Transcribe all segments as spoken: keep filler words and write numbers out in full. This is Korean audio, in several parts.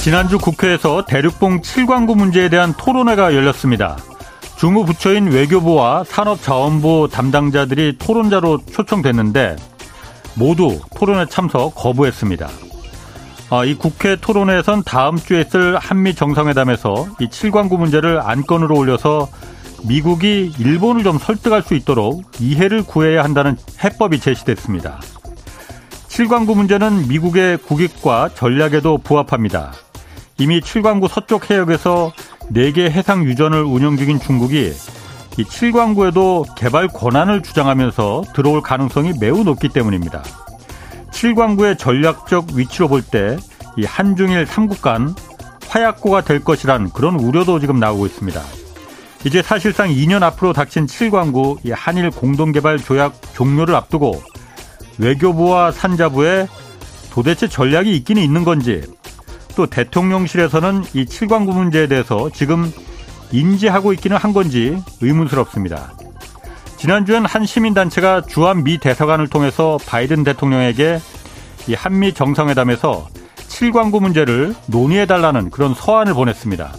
지난주 국회에서 대륙봉 칠광구 문제에 대한 토론회가 열렸습니다. 주무부처인 외교부와 산업자원부 담당자들이 토론자로 초청됐는데 모두 토론회 참석 거부했습니다. 아, 이 국회 토론회에선 다음 주에 있을 한미 정상회담에서 이 칠광구 문제를 안건으로 올려서 미국이 일본을 좀 설득할 수 있도록 이해를 구해야 한다는 해법이 제시됐습니다. 칠광구 문제는 미국의 국익과 전략에도 부합합니다. 이미 칠광구 서쪽 해역에서 네 개 해상 유전을 운영 중인 중국이 이 칠광구에도 개발 권한을 주장하면서 들어올 가능성이 매우 높기 때문입니다. 칠광구의 전략적 위치로 볼 때 이 한중일 삼국 간 화약고가 될 것이란 그런 우려도 지금 나오고 있습니다. 이제 사실상 이 년 앞으로 닥친 칠광구 이 한일 공동개발 조약 종료를 앞두고 외교부와 산자부에 도대체 전략이 있긴 있는 건지, 또 대통령실에서는 이 칠광구 문제에 대해서 지금 인지하고 있기는 한 건지 의문스럽습니다. 지난주엔 한 시민단체가 주한 미 대사관을 통해서 바이든 대통령에게 이 한미 정상회담에서 칠광구 문제를 논의해달라는 그런 서한을 보냈습니다.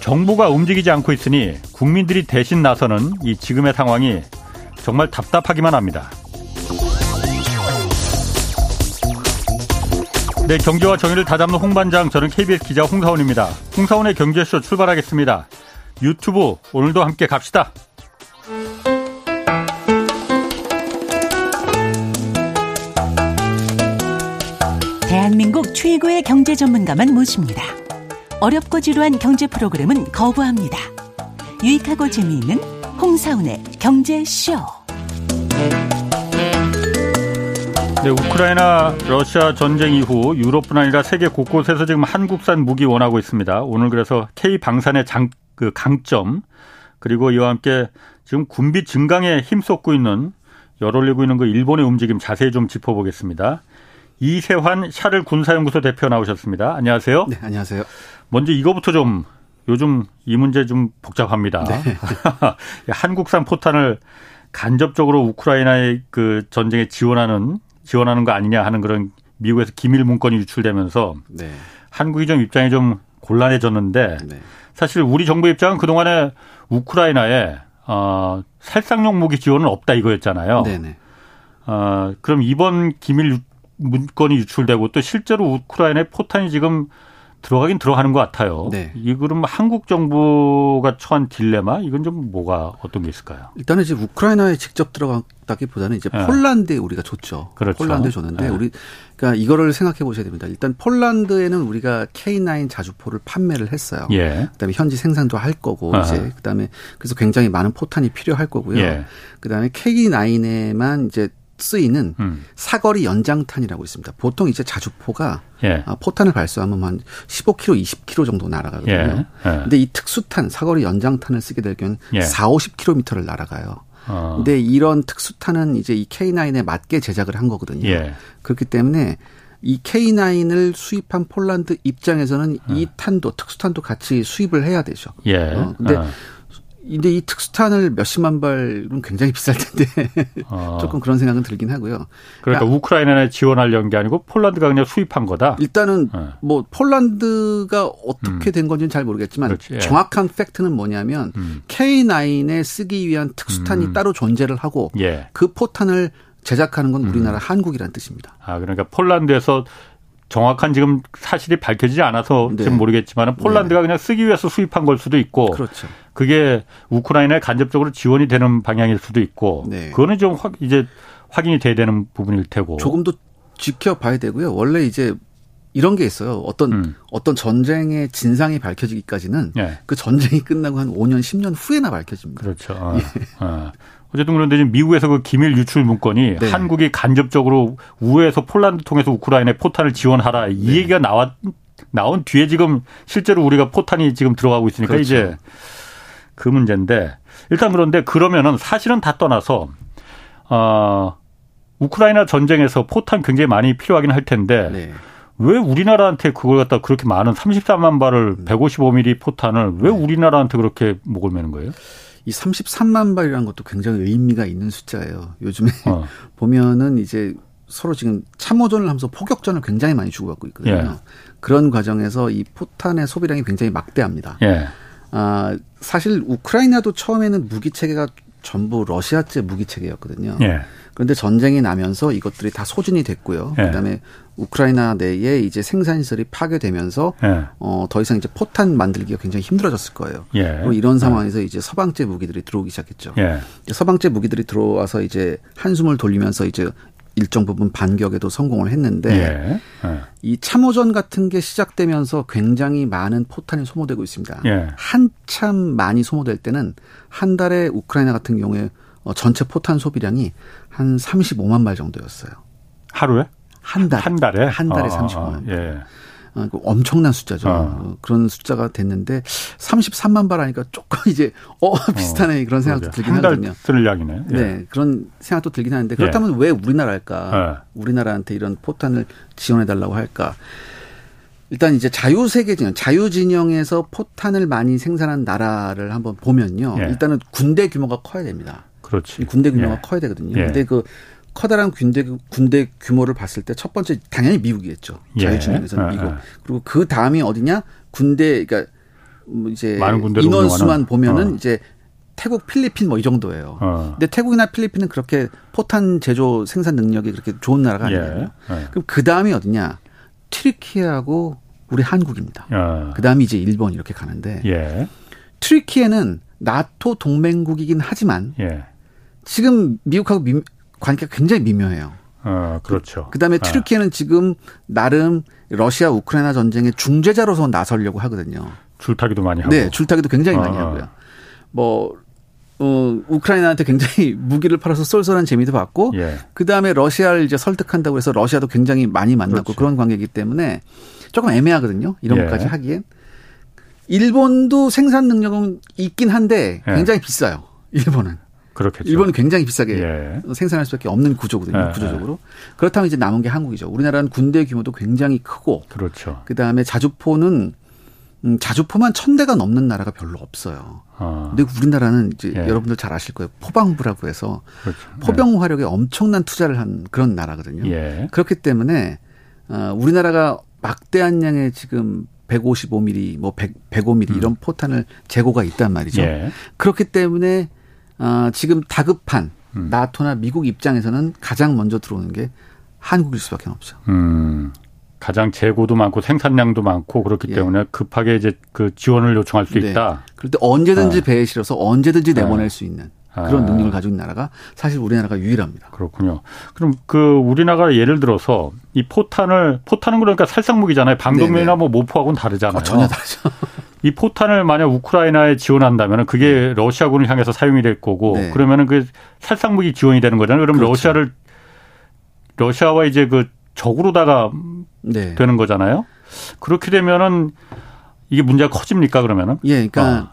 정부가 움직이지 않고 있으니 국민들이 대신 나서는 이 지금의 상황이 정말 답답하기만 합니다. 네, 경제와 정의를 다잡는 홍반장, 저는 케이비에스 기자 홍사훈입니다. 홍사훈의 경제쇼 출발하겠습니다. 유튜브 오늘도 함께 갑시다. 대한민국 최고의 경제 전문가만 모십니다. 어렵고 지루한 경제 프로그램은 거부합니다. 유익하고 재미있는 홍사훈의 경제쇼. 네, 우크라이나 러시아 전쟁 이후 유럽뿐 아니라 세계 곳곳에서 지금 한국산 무기 원하고 있습니다. 오늘 그래서 K방산의 장, 그 강점, 그리고 이와 함께 지금 군비 증강에 힘쏟고 있는, 열올리고 있는 그 일본의 움직임 자세히 좀 짚어보겠습니다. 이세환 샤를 군사연구소 대표 나오셨습니다. 안녕하세요. 네, 안녕하세요. 먼저 이거부터 좀, 요즘 이 문제 좀 복잡합니다. 네. 한국산 포탄을 간접적으로 우크라이나의 그 전쟁에 지원하는, 지원하는 거 아니냐 하는 그런 미국에서 기밀 문건이 유출되면서 네. 한국이 좀 입장이 좀 곤란해졌는데 네. 사실 우리 정부 입장은 그동안에 우크라이나에 어, 살상용 무기 지원은 없다 이거였잖아요. 네네. 어, 그럼 이번 기밀 문건이 유출되고 또 실제로 우크라이나에 포탄이 지금 들어가긴 들어가는 것 같아요. 네. 이 그럼 한국 정부가 처한 딜레마, 이건 좀 뭐가 어떤 게 있을까요? 일단은 지금 우크라이나에 직접 들어갔다기보다는 이제 네. 폴란드에 우리가 줬죠. 그렇죠. 폴란드에 줬는데 네. 우리 그러니까 이거를 생각해 보셔야 됩니다. 일단 폴란드에는 우리가 케이 나인 자주포를 판매를 했어요. 예. 그다음에 현지 생산도 할 거고 아하. 이제 그다음에 그래서 굉장히 많은 포탄이 필요할 거고요. 예. 그다음에 케이 나인에만 이제 쓰이는 음. 사거리 연장탄이라고 있습니다. 보통 이제 자주포가 예. 포탄을 발사하면 한 십오 킬로미터, 이십 킬로미터 정도 날아가거든요. 그런데 예. 예. 이 특수탄, 사거리 연장탄을 쓰게 될 경우는 예. 사오십 킬로미터를 날아가요. 그런데 어. 이런 특수탄은 이제 이 케이 나인에 맞게 제작을 한 거거든요. 예. 그렇기 때문에 이 케이 나인을 수입한 폴란드 입장에서는 어. 이 탄도, 특수탄도 같이 수입을 해야 되죠. 그런데 예. 어. 근데 이 특수탄을 몇십만 발은 굉장히 비쌀 텐데 어. 조금 그런 생각은 들긴 하고요. 그러니까 야, 우크라이나에 지원하려는 게 아니고 폴란드가 그냥 수입한 거다. 일단은 네. 뭐 폴란드가 어떻게 음. 된 건지는 잘 모르겠지만 그렇지, 예. 정확한 팩트는 뭐냐면 음. 케이 나인에 쓰기 위한 특수탄이 음. 따로 존재를 하고 예. 그 포탄을 제작하는 건 우리나라 음. 한국이라는 뜻입니다. 아, 그러니까 폴란드에서 정확한 지금 사실이 밝혀지지 않아서 네. 지금 모르겠지만 폴란드가 네. 그냥 쓰기 위해서 수입한 걸 수도 있고 그렇죠. 그게 우크라이나에 간접적으로 지원이 되는 방향일 수도 있고 네. 그거는 좀 확, 이제 확인이 돼야 되는 부분일 테고. 조금 더 지켜봐야 되고요. 원래 이제 이런 게 있어요. 어떤 음. 어떤 전쟁의 진상이 밝혀지기까지는 네. 그 전쟁이 끝나고 한 오 년, 십 년 후에나 밝혀집니다. 그렇죠. 어. 예. 어. 어쨌든 그런데 지금 미국에서 그 기밀 유출 문건이 네. 한국이 간접적으로 우회해서 폴란드 통해서 우크라이나에 포탄을 지원하라 이 네. 얘기가 나왔, 나온 뒤에 지금 실제로 우리가 포탄이 지금 들어가고 있으니까 그렇죠. 이제 그 문제인데, 일단 그런데 그러면은 사실은 다 떠나서 어, 우크라이나 전쟁에서 포탄 굉장히 많이 필요하긴 할 텐데 네. 왜 우리나라한테 그걸 갖다 그렇게 많은 삼십사만 발을 백오십오 밀리미터 포탄을 왜 우리나라한테 그렇게 목을 매는 거예요? 이 삼십삼만 발이라는 것도 굉장히 의미가 있는 숫자예요. 요즘에 어. 보면은 이제 서로 지금 참호전을 하면서 포격전을 굉장히 많이 주고받고 있거든요. 예. 그런 과정에서 이 포탄의 소비량이 굉장히 막대합니다. 예. 아, 사실 우크라이나도 처음에는 무기체계가 전부 러시아제 무기체계였거든요. 예. 그런데 전쟁이 나면서 이것들이 다 소진이 됐고요. 예. 그다음에 우크라이나 내에 이제 생산시설이 파괴되면서 예. 어, 더 이상 이제 포탄 만들기가 굉장히 힘들어졌을 거예요. 예. 이런 상황에서 이제 서방제 무기들이 들어오기 시작했죠. 예. 서방제 무기들이 들어와서 이제 한숨을 돌리면서 이제 일정 부분 반격에도 성공을 했는데 예. 예. 이 참호전 같은 게 시작되면서 굉장히 많은 포탄이 소모되고 있습니다. 예. 한참 많이 소모될 때는 한 달에 우크라이나 같은 경우에 전체 포탄 소비량이 한 삼십오만 발 정도였어요. 하루에? 한 달. 한 달에? 한 달에 어, 삼십오만 발. 예. 엄청난 숫자죠. 어. 그런 숫자가 됐는데 삼십삼만 발 하니까 조금 이제 어 비슷하네 그런 생각도 어, 들긴 하거든요. 한 달 분량이네. 예. 네. 그런 생각도 들긴 하는데 그렇다면 예. 왜 우리나라일까? 예. 우리나라한테 이런 포탄을 지원해달라고 할까? 일단 이제 자유세계진영, 자유진영에서 포탄을 많이 생산한 나라를 한번 보면요. 예. 일단은 군대 규모가 커야 됩니다. 그렇지. 군대 규모가 예. 커야 되거든요. 그런데 예. 그 커다란 군대, 군대 규모를 봤을 때 첫 번째 당연히 미국이겠죠. 자유진영에서는 예. 미국. 아, 아. 그리고 그 다음이 어디냐? 군대, 그러니까 이제 인원수만 보면은 어. 이제 태국, 필리핀 뭐 이 정도예요. 어. 근데 태국이나 필리핀은 그렇게 포탄 제조 생산 능력이 그렇게 좋은 나라가 아니거든요. 예. 예. 그럼 그 다음이 어디냐? 트리키하고 우리 한국입니다. 아. 그 다음이 이제 일본 이렇게 가는데 예. 트리키에는 나토 동맹국이긴 하지만 예. 지금 미국하고 미, 관계가 굉장히 미묘해요. 어, 그렇죠. 그 다음에 튀르키예는 아. 지금 나름 러시아 우크라이나 전쟁의 중재자로서 나서려고 하거든요. 줄타기도 많이 하고. 네, 줄타기도 굉장히 어. 많이 하고요. 뭐 어, 우크라이나한테 굉장히 무기를 팔아서 쏠쏠한 재미도 봤고, 예. 그 다음에 러시아를 이제 설득한다고 해서 러시아도 굉장히 많이 만났고 그렇죠. 그런 관계이기 때문에 조금 애매하거든요. 이런 예. 것까지 하기엔 일본도 생산 능력은 있긴 한데 굉장히 예. 비싸요. 일본은. 그렇겠죠. 일본은 굉장히 비싸게 예. 생산할 수밖에 없는 구조거든요. 예. 구조적으로. 그렇다면 이제 남은 게 한국이죠. 우리나라는 군대 규모도 굉장히 크고. 그렇죠. 그다음에 자주포는 음, 자주포만 천 대가 넘는 나라가 별로 없어요. 아. 근데 우리나라는 이제 예. 여러분들 잘 아실 거예요. 포방부라고 해서 그렇죠. 포병 예. 화력에 엄청난 투자를 한 그런 나라거든요. 예. 그렇기 때문에 어, 우리나라가 막대한 양의 지금 백오십오 밀리미터, 뭐 백, 백오 밀리미터 음. 이런 포탄을 재고가 있단 말이죠. 예. 그렇기 때문에 어, 지금 다급한 음. 나토나 미국 입장에서는 가장 먼저 들어오는 게 한국일 수밖에 없죠. 음, 가장 재고도 많고 생산량도 많고 그렇기 예. 때문에 급하게 이제 그 지원을 요청할 수 네. 있다. 그럴 때 언제든지 아. 배에 실어서 언제든지 내보낼 아. 수 있는 그런 아. 능력을 가지고 있는 나라가 사실 우리나라가 유일합니다. 그렇군요. 그럼 그 우리나라가 예를 들어서 이 포탄을 포탄은 그러니까 살상무기잖아요. 방독면이나 뭐 모포하고는 다르잖아요. 어, 전혀 다르죠. 이 포탄을 만약 우크라이나에 지원한다면 그게 러시아군을 향해서 사용이 될 거고 네. 그러면은 그 살상무기 지원이 되는 거잖아요. 그럼 그렇죠. 러시아를 러시아와 이제 그 적으로다가 네. 되는 거잖아요. 그렇게 되면은 이게 문제가 커집니까 그러면은? 예, 그러니까 어.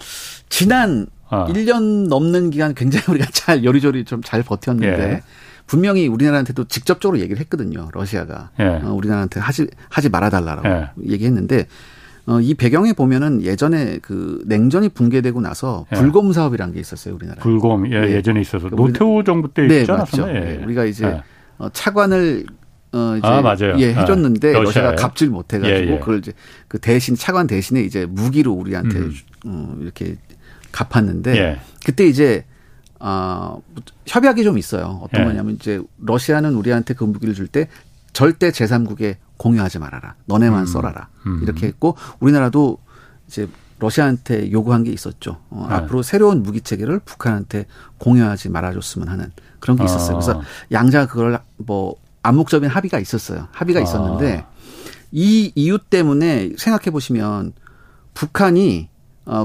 지난 어. 일 년 넘는 기간 굉장히 우리가 잘 요리조리 좀 잘 버텼는데 예. 분명히 우리나라한테도 직접적으로 얘기를 했거든요. 러시아가 예. 어, 우리나라한테 하지 하지 말아달라고 예. 얘기했는데. 어, 이 배경에 보면은 예전에 그 냉전이 붕괴되고 나서 예. 불곰 사업이라는 게 있었어요, 우리나라. 불곰, 예, 네. 예전에 있어서. 노태우 정부 때 네, 있잖아요. 맞죠. 예. 네. 우리가 이제 예. 어, 차관을 어, 이제 아, 맞아요. 예, 해줬는데 예. 러시아가 갚질 못해가지고 예, 예. 그걸 이제 그 대신 차관 대신에 이제 무기로 우리한테 음. 어, 이렇게 갚았는데 예. 그때 이제 어, 협약이 좀 있어요. 어떤 예. 거냐면 이제 러시아는 우리한테 그 무기를 줄 때 절대 제삼국에 공유하지 말아라. 너네만 음. 써라라. 음. 이렇게 했고 우리나라도 이제 러시아한테 요구한 게 있었죠. 어, 네. 앞으로 새로운 무기 체계를 북한한테 공유하지 말아줬으면 하는 그런 게 있었어요. 아. 그래서 양자가 그걸 뭐 암묵적인 합의가 있었어요. 합의가 있었는데 아. 이 이유 때문에 생각해 보시면 북한이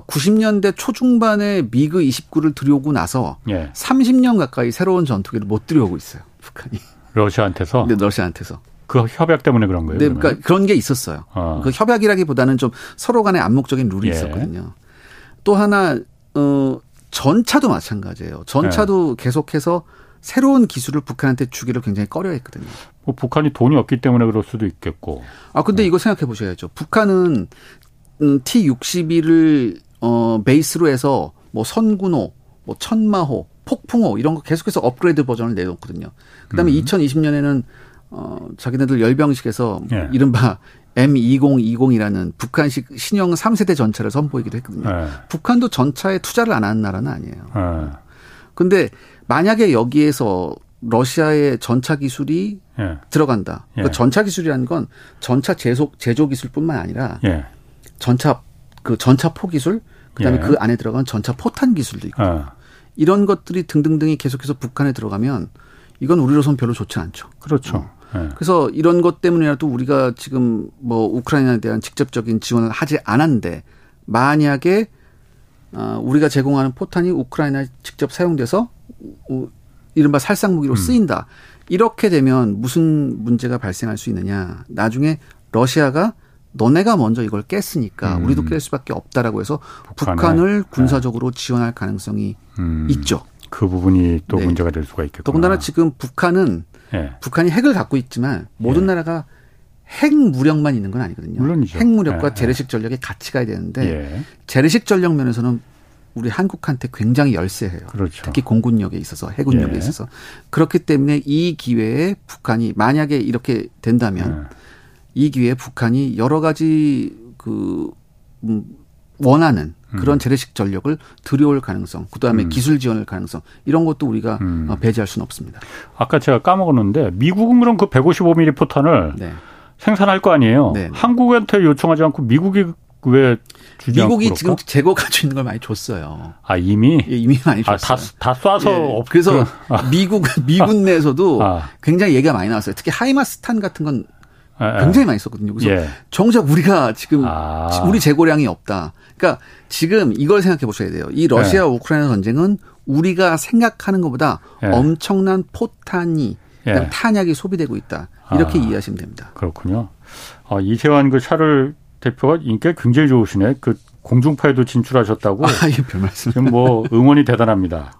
구십 년대 초중반에 미그 이십구를 들여오고 나서 네. 삼십 년 가까이 새로운 전투기를 못 들여오고 있어요. 북한이. 러시아한테서? 네, 러시아한테서. 그 협약 때문에 그런 거예요? 네, 그러니까 그러면? 그런 게 있었어요. 아. 그 협약이라기보다는 좀 서로 간의 암묵적인 룰이 예. 있었거든요. 또 하나 어, 전차도 마찬가지예요. 전차도 예. 계속해서 새로운 기술을 북한한테 주기를 굉장히 꺼려했거든요. 뭐 북한이 돈이 없기 때문에 그럴 수도 있겠고. 아 근데 예. 이거 생각해 보셔야죠. 북한은 음, 티 육십이를 어, 베이스로 해서 뭐 선군호, 뭐 천마호, 폭풍호 이런 거 계속해서 업그레이드 버전을 내놓거든요. 그다음에 음. 이천이십 년에는 어, 자기네들 열병식에서 예. 이른바 엠이공이공이라는 북한식 신형 삼 세대 전차를 선보이기도 했거든요. 예. 북한도 전차에 투자를 안 하는 나라는 아니에요. 그런데 예. 만약에 여기에서 러시아의 전차 기술이 예. 들어간다. 예. 그 전차 기술이라는 건 전차 제조, 제조 기술뿐만 아니라 예. 전차 그 전차포 기술, 그다음에 예. 그 안에 들어간 전차 포탄 기술도 있고 예. 이런 것들이 등등등이 계속해서 북한에 들어가면 이건 우리로선 별로 좋지 않죠. 그렇죠. 예. 그래서 이런 것 때문이라도 우리가 지금 뭐 우크라이나에 대한 직접적인 지원을 하지 않았는데 만약에 우리가 제공하는 포탄이 우크라이나에 직접 사용돼서 이른바 살상무기로 쓰인다. 음. 이렇게 되면 무슨 문제가 발생할 수 있느냐. 나중에 러시아가 너네가 먼저 이걸 깼으니까 음. 우리도 깰 수밖에 없다라고 해서 북한에, 북한을 군사적으로 네. 지원할 가능성이 음. 있죠. 그 부분이 또 네. 문제가 될 수가 있겠구나. 더군다나 지금 북한은 네. 북한이 핵을 갖고 있지만 모든 네. 나라가 핵 무력만 있는 건 아니거든요. 물론이죠. 핵 무력과 네. 재래식 전력이 같이 가야 되는데 네. 재래식 전력 면에서는 우리 한국한테 굉장히 열세해요. 그렇죠. 특히 공군력에 있어서 해군력에 예. 있어서. 그렇기 때문에 이 기회에 북한이 만약에 이렇게 된다면 예. 이 기회에 북한이 여러 가지 그 원하는 음. 그런 재래식 전력을 들여올 가능성, 그다음에 음. 기술 지원할 가능성 이런 것도 우리가 음. 배제할 수는 없습니다. 아까 제가 까먹었는데 미국은 그럼 그 백오십오 밀리미터 포탄을 네. 생산할 거 아니에요. 네. 한국한테 요청하지 않고 미국이 왜 주지 미국이 않고 지금 재고 가지고 있는 걸 많이 줬어요. 아 이미 예, 이미 많이 줬어요. 아, 다, 다 쏴서 예, 없. 그래서 아. 미국 미군 내에서도 아. 굉장히 얘기가 많이 나왔어요. 특히 하이마스탄 같은 건 아, 굉장히 아. 많이 썼거든요. 그래서 예. 정작 우리가 지금 아. 우리 재고량이 없다. 그러니까 지금 이걸 생각해 보셔야 돼요. 이 러시아 예. 우크라이나 전쟁은 우리가 생각하는 것보다 예. 엄청난 포탄이 예. 탄약이 소비되고 있다. 이렇게 아. 이해하시면 됩니다. 그렇군요. 아, 이세환 그 샤를 대표가 인기가 굉장히 좋으시네. 그 공중파에도 진출하셨다고. 아, 예, 별 말씀. 지금 뭐 응원이 대단합니다.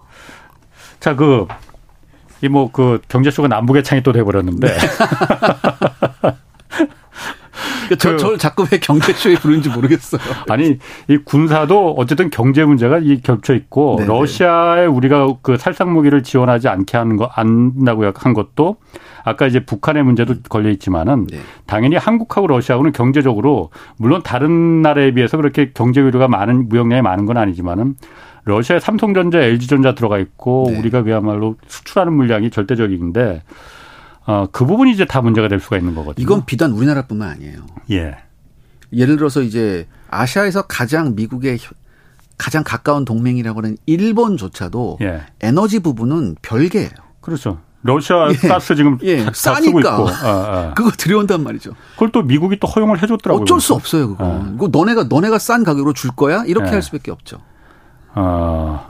자, 그 이 뭐 그 경제 쇼가 남북의 창이 또 돼버렸는데. 네. 그, 저, 저 자꾸 왜 경제 쇼에 부르는지 모르겠어요. 아니 이 군사도 어쨌든 경제 문제가 이 겹쳐 있고 네네. 러시아에 우리가 그 살상 무기를 지원하지 않게 하는 거 안다고 한 것도. 아까 이제 북한의 문제도 걸려 있지만은 네. 당연히 한국하고 러시아하고는 경제적으로 물론 다른 나라에 비해서 그렇게 경제 교류가 많은 무역량이 많은 건 아니지만은 러시아에 삼성전자, 엘지전자 들어가 있고 네. 우리가 그야말로 수출하는 물량이 절대적인데 어, 그 부분이 이제 다 문제가 될 수가 있는 거거든요. 이건 비단 우리나라뿐만 아니에요. 예. 예를 들어서 이제 아시아에서 가장 미국의 가장 가까운 동맹이라고 하는 일본조차도 예. 에너지 부분은 별개예요. 그렇죠. 러시아 예. 가스 지금 예. 다, 싸니까 다 쓰고 있고. 아, 아. 그거 들여온단 말이죠. 그걸 또 미국이 또 허용을 해줬더라고요. 어쩔 수 없어요. 그거. 아. 그거 너네가 너네가 싼 가격으로 줄 거야? 이렇게 예. 할 수밖에 없죠. 아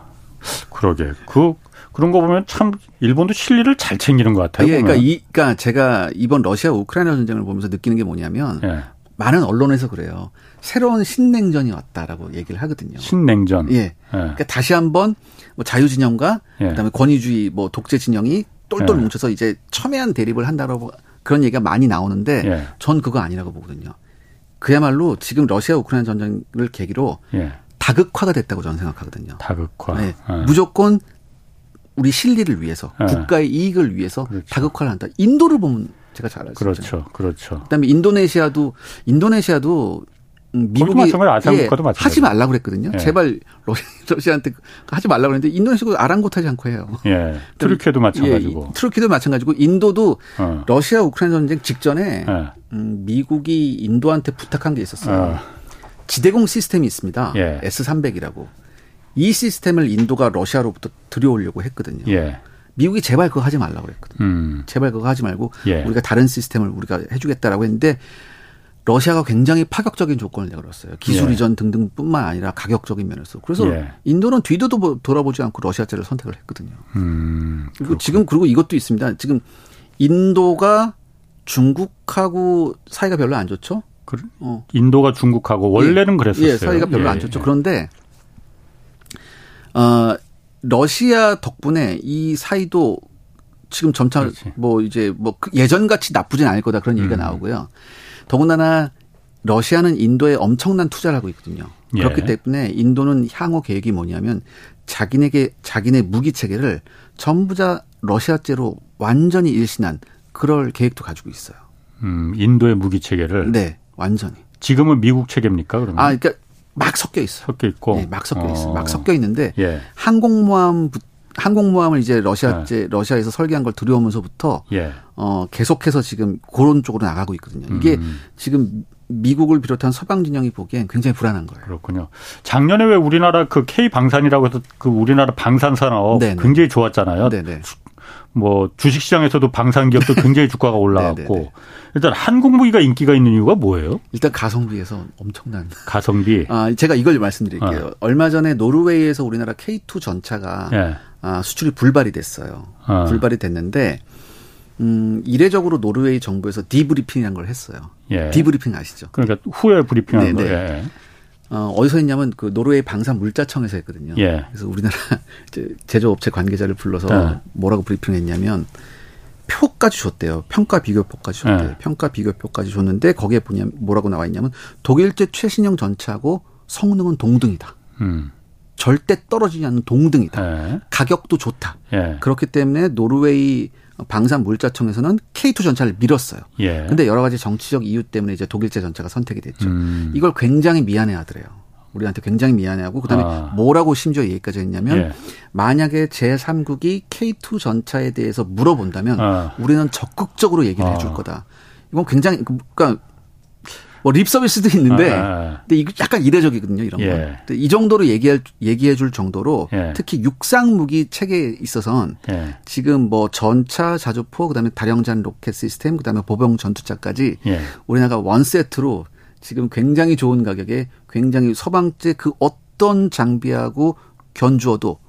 그러게. 그 그런 거 보면 참 일본도 실리를 잘 챙기는 것 같아요. 예, 그러니까, 이, 그러니까 제가 이번 러시아 우크라이나 전쟁을 보면서 느끼는 게 뭐냐면 예. 많은 언론에서 그래요. 새로운 신냉전이 왔다라고 얘기를 하거든요. 신냉전. 예. 예. 그러니까 다시 한번 뭐 자유진영과 예. 그다음에 권위주의 뭐 독재 진영이 똘똘 예. 뭉쳐서 이제 첨예한 대립을 한다라고 그런 얘기가 많이 나오는데 예. 전 그거 아니라고 보거든요. 그야말로 지금 러시아 우크라이나 전쟁을 계기로 예. 다극화가 됐다고 저는 생각하거든요. 다극화. 네. 예. 무조건 우리 실리를 위해서 예. 국가의 이익을 위해서 그렇죠. 다극화를 한다. 인도를 보면 제가 잘 알죠. 그렇죠. 그렇죠. 그다음에 인도네시아도 인도네시아도 미국이 예, 하지 말라고 그랬거든요. 예. 제발 러시아한테 하지 말라고 그랬는데 인도네시아도 아랑곳하지 않고 해요. 예. 트루키에도 마찬가지고. 예, 트루키도 마찬가지고 인도도 어. 러시아 우크라이나 전쟁 직전에 예. 음, 미국이 인도한테 부탁한 게 있었어요. 어. 지대공 시스템이 있습니다. 예. 에스 삼백이라고. 이 시스템을 인도가 러시아로부터 들여오려고 했거든요. 예. 미국이 제발 그거 하지 말라고 그랬거든요. 음. 제발 그거 하지 말고 예. 우리가 다른 시스템을 우리가 해주겠다라고 했는데 러시아가 굉장히 파격적인 조건을 내걸었어요. 기술 이전 예. 등등뿐만 아니라 가격적인 면에서. 그래서 예. 인도는 뒤도 돌아보지 않고 러시아제를 선택을 했거든요. 음, 그리고 지금 그리고 이것도 있습니다. 지금 인도가 중국하고 사이가 별로 안 좋죠. 그, 어. 인도가 중국하고 원래는 예. 그랬었어요. 예, 사이가 별로 예. 안 좋죠. 그런데 어, 러시아 덕분에 이 사이도 지금 점차 그렇지. 뭐 이제 뭐 예전같이 나쁘진 않을 거다 그런 얘기가 음. 나오고요. 더군다나 러시아는 인도에 엄청난 투자를 하고 있거든요. 예. 그렇기 때문에 인도는 향후 계획이 뭐냐면 자기네게 자기네 무기 체계를 전부 다 러시아제로 완전히 일신한 그럴 계획도 가지고 있어요. 음, 인도의 무기 체계를. 네, 완전히. 지금은 미국 체계입니까, 그러면? 아, 그러니까 막 섞여 있어요. 섞여 있고. 네, 막 섞여 어. 있어요. 막 섞여 있는데 예. 항공모함 항공모함을 이제 러시아 네. 러시아에서 설계한 걸 들여오면서부터 예. 어, 계속해서 지금 그런 쪽으로 나가고 있거든요. 이게 음. 지금 미국을 비롯한 서방 진영이 보기엔 굉장히 불안한 거예요. 그렇군요. 작년에 왜 우리나라 그 K 방산이라고 해서 그 우리나라 방산 산업 네네. 굉장히 좋았잖아요. 네네. 뭐 주식시장에서도 방산 기업도 굉장히 주가가 올라갔고 일단 한국 무기가 인기가 있는 이유가 뭐예요? 일단 가성비에서 엄청난 가성비. 아 제가 이걸 말씀드릴게요. 어. 얼마 전에 노르웨이에서 우리나라 케이 투 전차가 예. 아, 수출이 불발이 됐어요. 어. 불발이 됐는데 음, 이례적으로 노르웨이 정부에서 디브리핑이라는 걸 했어요. 예. 디브리핑 아시죠? 그러니까 후에 브리핑한 거예요. 예. 어, 어디서 했냐면 그 노르웨이 방산 물자청에서 했거든요. 예. 그래서 우리나라 이제 제조업체 관계자를 불러서 예. 뭐라고 브리핑했냐면 표까지 줬대요. 평가 비교표까지 줬대요. 예. 평가 비교표까지 줬는데 거기에 보냐 뭐라고 나와 있냐면 독일제 최신형 전차하고 성능은 동등이다. 음. 절대 떨어지지 않는 동등이다. 예. 가격도 좋다. 예. 그렇기 때문에 노르웨이 방산 물자청에서는 케이 투 전차를 밀었어요. 예. 근데 여러 가지 정치적 이유 때문에 이제 독일제 전차가 선택이 됐죠. 음. 이걸 굉장히 미안해 하더래요. 우리한테 굉장히 미안해 하고, 그 다음에 아. 뭐라고 심지어 얘기까지 했냐면, 예. 만약에 제삼국이 케이 투 전차에 대해서 물어본다면, 아. 우리는 적극적으로 얘기를 아. 해줄 거다. 이건 굉장히, 그러니까, 뭐 립서비스도 있는데, 아. 근데 이거 약간 이례적이거든요, 이런 예. 건. 근데 이 정도로 얘기할, 얘기해 줄 정도로 예. 특히 육상 무기 체계에 있어서는 예. 지금 뭐 전차, 자주포, 그다음에 다령잔 로켓 시스템, 그다음에 보병 전투차까지 예. 우리나라가 원 세트로 지금 굉장히 좋은 가격에 굉장히 서방제 그 어떤 장비하고 견주어도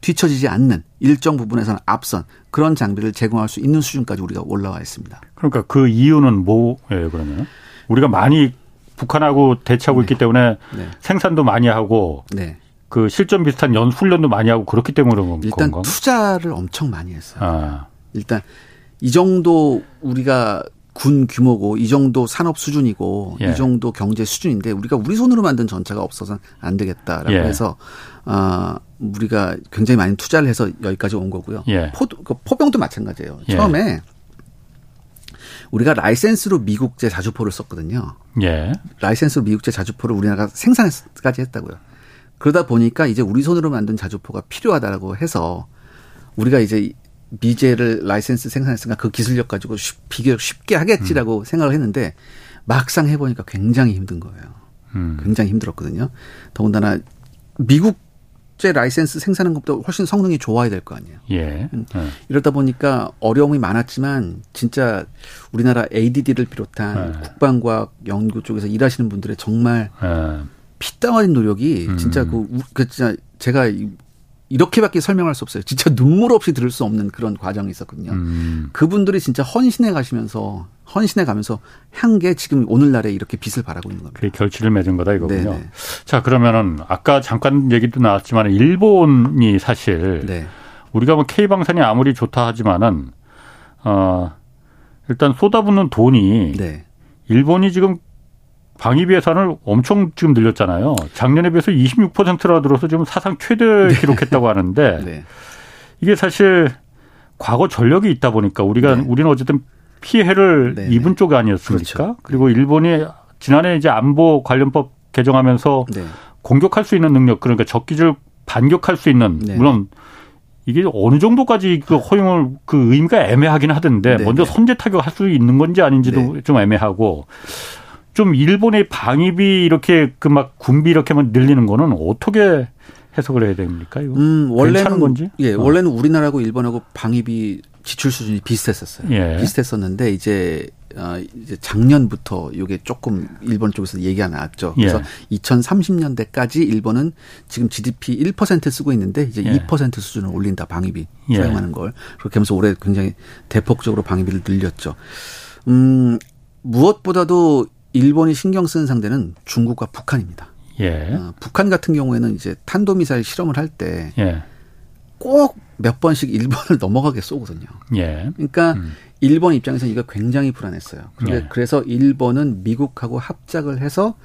뒤처지지 않는 일정 부분에서는 앞선 그런 장비를 제공할 수 있는 수준까지 우리가 올라와 있습니다. 그러니까 그 이유는 뭐예요, 그러면? 우리가 많이 북한하고 대치하고 네. 있기 때문에 네. 생산도 많이 하고 네. 그 실전 비슷한 연 훈련도 많이 하고 그렇기 때문에 그런 건가? 일단 투자를 엄청 많이 했어요. 아. 일단 이 정도 우리가 군 규모고 이 정도 산업 수준이고 예. 이 정도 경제 수준인데 우리가 우리 손으로 만든 전차가 없어서는 안 되겠다라고 예. 해서 아, 우리가 굉장히 많이 투자를 해서 여기까지 온 거고요. 예. 포, 포병도 마찬가지예요. 예. 처음에. 우리가 라이센스로 미국제 자주포를 썼거든요. 예. 라이센스로 미국제 자주포를 우리나라가 생산까지 했다고요. 그러다 보니까 이제 우리 손으로 만든 자주포가 필요하다라고 해서 우리가 이제 미제를 라이센스 생산했으니까 그 기술력 가지고 비교적 쉽게 하겠지라고 음. 생각을 했는데 막상 해보니까 굉장히 힘든 거예요. 음. 굉장히 힘들었거든요. 더군다나 미국제 라이센스 생산한 것보다 훨씬 성능이 좋아야 될 거 아니에요. 예. 네. 이러다 보니까 어려움이 많았지만 진짜 우리나라 에이디디를 비롯한 네. 국방과학 연구 쪽에서 일하시는 분들의 정말 네. 피땀 어린 노력이 음. 진짜 그, 그 진짜 제가 이렇게밖에 설명할 수 없어요. 진짜 눈물 없이 들을 수 없는 그런 과정이 있었거든요. 음. 그분들이 진짜 헌신해 가시면서 헌신해 가면서 한 게 지금 오늘날에 이렇게 빛을 발하고 있는 겁니다. 그게 결실을 맺은 거다 이거군요. 네네. 자 그러면은 아까 잠깐 얘기도 나왔지만 일본이 사실 네. 우리가 뭐 K 방산이 아무리 좋다 하지만은 어, 일단 쏟아붓는 돈이 네. 일본이 지금 방위비 예산을 엄청 지금 늘렸잖아요. 작년에 비해서 이십육 퍼센트라 들어서 지금 사상 최대 네. 기록했다고 하는데 네. 이게 사실 과거 전력이 있다 보니까 우리가 네. 우리는 어쨌든 피해를 네. 입은 쪽이 아니었습니까? 그렇죠. 그리고 일본이 지난해 이제 안보 관련법 개정하면서 네. 공격할 수 있는 능력 그러니까 적기를 반격할 수 있는 네. 물론 이게 어느 정도까지 그 허용을 그 의미가 애매하긴 하던데 네. 먼저 선제 타격할 수 있는 건지 아닌지도 네. 좀 애매하고. 좀 일본의 방위비 이렇게 그 막 군비 이렇게만 늘리는 거는 어떻게 해석을 해야 됩니까? 이거 음, 원래는 괜찮은 건지? 예, 어. 원래는 우리나라하고 일본하고 방위비 지출 수준이 비슷했었어요. 예. 비슷했었는데 이제 이제 작년부터 이게 조금 일본 쪽에서 얘기가 나왔죠. 그래서 예. 이천삼십 년대까지 일본은 지금 지디피 일 퍼센트 쓰고 있는데 이제 예. 이 퍼센트 수준을 올린다 방위비 예. 사용하는 걸 그렇게 하면서 올해 굉장히 대폭적으로 방위비를 늘렸죠. 음, 무엇보다도 일본이 신경 쓰는 상대는 중국과 북한입니다. 예. 어, 북한 같은 경우에는 이제 탄도미사일 실험을 할 때 꼭 몇 예. 번씩 일본을 넘어가게 쏘거든요. 예. 그러니까 음. 일본 입장에서는 이거 굉장히 불안했어요. 예. 그래서 일본은 미국하고 합작을 해서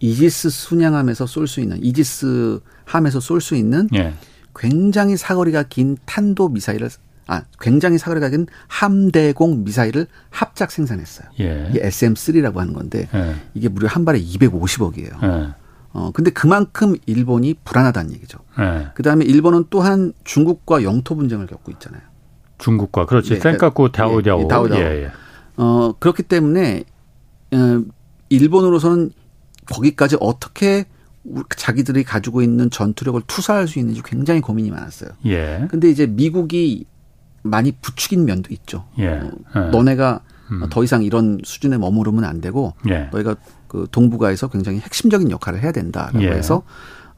이지스 순양함에서 쏠 수 있는 이지스 함에서 쏠 수 있는 예. 굉장히 사거리가 긴 탄도미사일을 아, 굉장히 사거리가 긴 함대공 미사일을 합작 생산했어요. 예. 이게 에스엠 쓰리라고 하는 건데 예. 이게 무려 한 발에 이백오십억이에요. 예. 어, 근데 그만큼 일본이 불안하다는 얘기죠. 예. 그다음에 일본은 또한 중국과 영토 분쟁을 겪고 있잖아요. 중국과 그렇지. 예. 센카쿠 다오다오. 예. 다오다오. 예. 예. 어, 그렇기 때문에 일본으로서는 거기까지 어떻게 자기들이 가지고 있는 전투력을 투사할 수 있는지 굉장히 고민이 많았어요. 예. 근데 이제 미국이 많이 부추긴 면도 있죠. 예. 예. 너네가 음. 더 이상 이런 수준에 머무르면 안 되고 예. 너희가 그 동북아에서 굉장히 핵심적인 역할을 해야 된다라고 예. 해서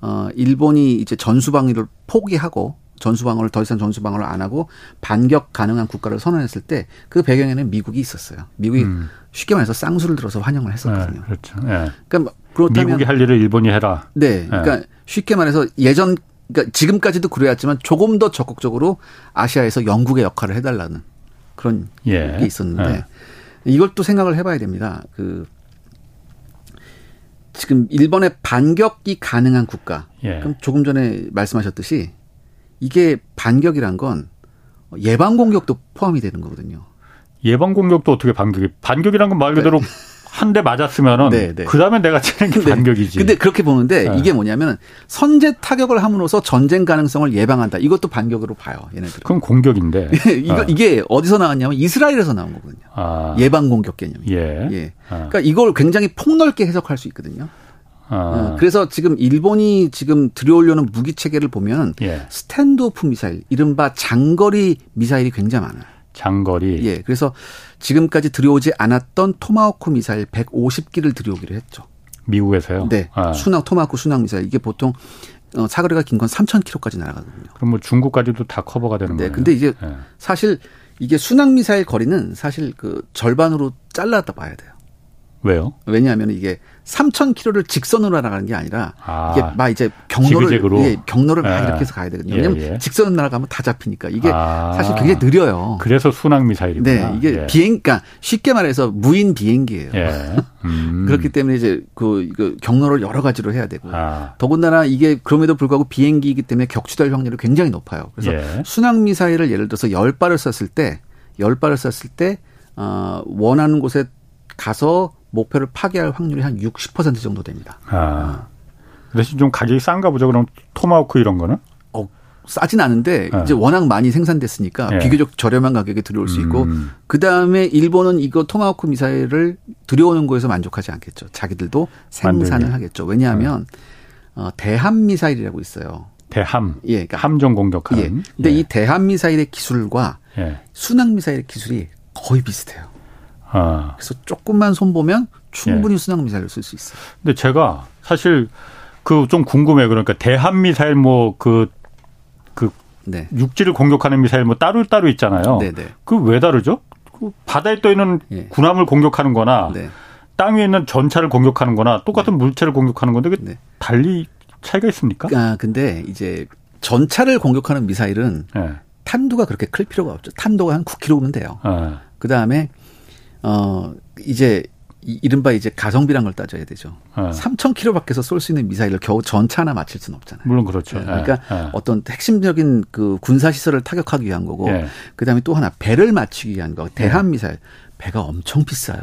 어, 일본이 이제 전수방위를 포기하고 전수방어를 더 이상 전수방어를 안 하고 반격 가능한 국가를 선언했을 때 그 배경에는 미국이 있었어요. 미국이 음. 쉽게 말해서 쌍수를 들어서 환영을 했었거든요. 네, 그렇죠. 네. 그러니까 그렇다면 미국이 할 일을 일본이 해라. 네, 그러니까 네. 쉽게 말해서 예전 그러니까 지금까지도 그래왔지만 조금 더 적극적으로 아시아에서 영국의 역할을 해달라는 그런 예. 게 있었는데 네. 이걸 또 생각을 해봐야 됩니다. 그 지금 일본의 반격이 가능한 국가. 예. 그럼 조금 전에 말씀하셨듯이. 이게 반격이란 건 예방 공격도 포함이 되는 거거든요. 예방 공격도 어떻게 반격이? 반격이란 건 말 그대로 네. 한 대 맞았으면은 네, 네. 그다음에 내가 치는 게 네. 반격이지. 근데 그렇게 보는데 네. 이게 뭐냐면 선제 타격을 함으로써 전쟁 가능성을 예방한다. 이것도 반격으로 봐요. 얘네들. 그럼 공격인데. 이거 이게 어디서 나왔냐면 이스라엘에서 나온 거거든요. 아. 예방 공격 개념이. 예. 예. 아. 그러니까 이걸 굉장히 폭넓게 해석할 수 있거든요. 아. 그래서 지금 일본이 지금 들여오려는 무기 체계를 보면 예. 스탠드오프 미사일, 이른바 장거리 미사일이 굉장히 많아요. 장거리. 예, 그래서 지금까지 들여오지 않았던 토마호크 미사일 백오십 기를 들여오기로 했죠. 미국에서요? 네. 아. 순항 토마호크 순항 미사일 이게 보통 사거리가 긴 건 삼천 킬로미터까지 날아가거든요. 그럼 뭐 중국까지도 다 커버가 되는 네, 거예요? 네, 근데 이제 예. 사실 이게 순항 미사일 거리는 사실 그 절반으로 잘랐다 봐야 돼요. 왜요? 왜냐하면 이게 삼천 킬로미터를 직선으로 날아가는 게 아니라 아, 이게 막 이제 경로를 예, 경로를 막 예, 이렇게 해서 가야 되거든요. 왜냐하면 예, 예. 직선으로 날아가면 다 잡히니까 이게 아, 사실 굉장히 느려요. 그래서 순항 미사일이구나. 네, 이게 예. 비행, 그러니까 쉽게 말해서 무인 비행기예요. 예. 음. 그렇기 때문에 이제 그, 그 경로를 여러 가지로 해야 되고 아. 더군다나 이게 그럼에도 불구하고 비행기이기 때문에 격추될 확률이 굉장히 높아요. 그래서 예. 순항 미사일을 예를 들어서 열 발을 쐈을 때, 열 발을 쐈을 때 어, 원하는 곳에 가서 목표를 파괴할 확률이 한 육십 퍼센트 정도 됩니다. 아. 대신 좀 가격이 싼가 보죠. 그럼 토마호크 이런 거는? 어, 싸진 않은데 네. 이제 워낙 많이 생산됐으니까 네. 비교적 저렴한 가격에 들여올 수 있고 음. 그다음에 일본은 이거 토마호크 미사일을 들여오는 거에서 만족하지 않겠죠. 자기들도 생산을 만들게. 하겠죠. 왜냐하면 음. 어, 대함 미사일이라고 있어요. 대함. 예. 그러니까 함정 공격하는. 예. 근데 예. 이 대함 미사일의 기술과 예. 순항 미사일의 기술이 거의 비슷해요. 아. 그래서 조금만 손보면 충분히 예. 순항 미사일을 쓸 수 있어요. 근데 제가 사실 그 좀 궁금해요. 그러니까 대함 미사일 뭐 그 그 네. 육지를 공격하는 미사일 뭐 따로 따로 있잖아요. 그 왜 다르죠? 그 바다에 떠 있는 예. 군함을 공격하는 거나 네. 땅 위에 있는 전차를 공격하는 거나 똑같은 네. 물체를 공격하는 건데 그게 네. 달리 차이가 있습니까? 아, 근데 이제 전차를 공격하는 미사일은 예. 탄도가 그렇게 클 필요가 없죠. 탄도가 한 구 킬로미터면 돼요. 예. 그다음에 어, 이제, 이른바 이제 가성비란 걸 따져야 되죠. 네. 삼천 킬로미터 밖에서 쏠 수 있는 미사일을 겨우 전차 하나 맞힐 수는 없잖아요. 물론 그렇죠. 네. 그러니까 네. 어떤 핵심적인 그 군사시설을 타격하기 위한 거고, 네. 그 다음에 또 하나 배를 맞추기 위한 거, 대한미사일. 네. 배가 엄청 비싸요.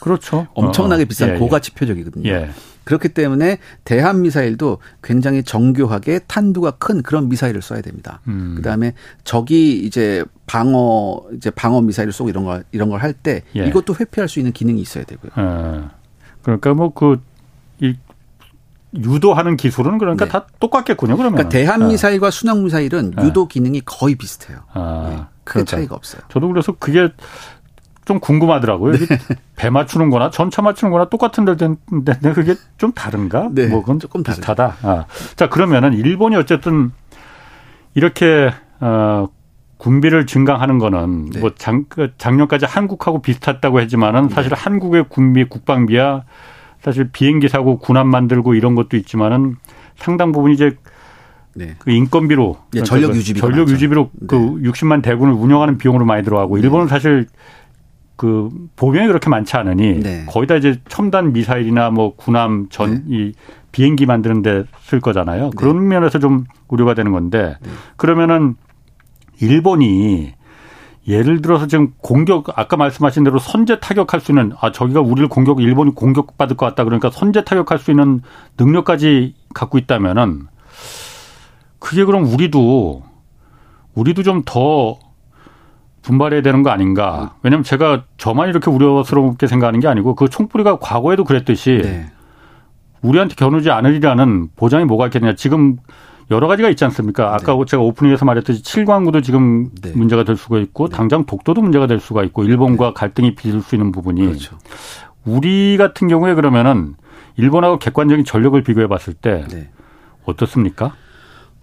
그렇죠. 엄청나게 비싼 어, 예, 고가지표적이거든요. 예. 그렇기 때문에 대한미사일도 굉장히 정교하게 탄두가 큰 그런 미사일을 써야 됩니다. 음. 그다음에 적이 이제 방어 이제 방어 미사일을 쏘고 이런 걸 이런 걸 할 때 예. 이것도 회피할 수 있는 기능이 있어야 되고요. 아, 그러니까 뭐 그 유도하는 기술은 그러니까 네. 다 똑같겠군요. 그러면 그러니까 대한미사일과 아. 순항미사일은 유도 기능이 거의 비슷해요. 아, 네. 큰 그러니까. 차이가 없어요. 저도 그래서 그게 좀 궁금하더라고요. 네. 배 맞추는 거나 전차 맞추는 거나 똑같은 데인데 그게 좀 다른가? 네. 뭐 그건 조금 비슷하다. 아. 자, 그러면은 일본이 어쨌든 이렇게 어, 군비를 증강하는 거는 네. 뭐 장, 작년까지 한국하고 비슷했다고 했지만은 사실 네. 한국의 군비 국방비야 사실 비행기 사고 군함 만들고 이런 것도 있지만은 상당 부분 이제 네. 그 인건비로 네, 그러니까 전력 유지비 전력 유지비로 네. 그 육십만 대군을 운영하는 비용으로 많이 들어가고 일본은 네. 사실 그 보병이 그렇게 많지 않으니 네. 거의 다 이제 첨단 미사일이나 뭐 군함 전 이 네. 비행기 만드는 데 쓸 거잖아요. 그런 네. 면에서 좀 우려가 되는 건데 네. 그러면은 일본이 예를 들어서 지금 공격, 아까 말씀하신 대로 선제 타격할 수 있는, 아, 저기가 우리를 공격, 일본이 공격받을 것 같다. 그러니까 선제 타격할 수 있는 능력까지 갖고 있다면은, 그게 그럼 우리도, 우리도 좀 더 분발해야 되는 거 아닌가. 왜냐면 제가 저만 이렇게 우려스럽게 생각하는 게 아니고, 그 총뿌리가 과거에도 그랬듯이, 네. 우리한테 겨누지 않으리라는 보장이 뭐가 있겠느냐. 지금, 여러 가지가 있지 않습니까? 아까 네. 제가 오프닝에서 말했듯이 칠광구도 지금 네. 문제가 될 수가 있고 네. 당장 독도도 문제가 될 수가 있고 일본과 네. 갈등이 빚을 수 있는 부분이. 그렇죠. 우리 같은 경우에 그러면은 일본하고 객관적인 전력을 비교해 봤을 때 네. 어떻습니까?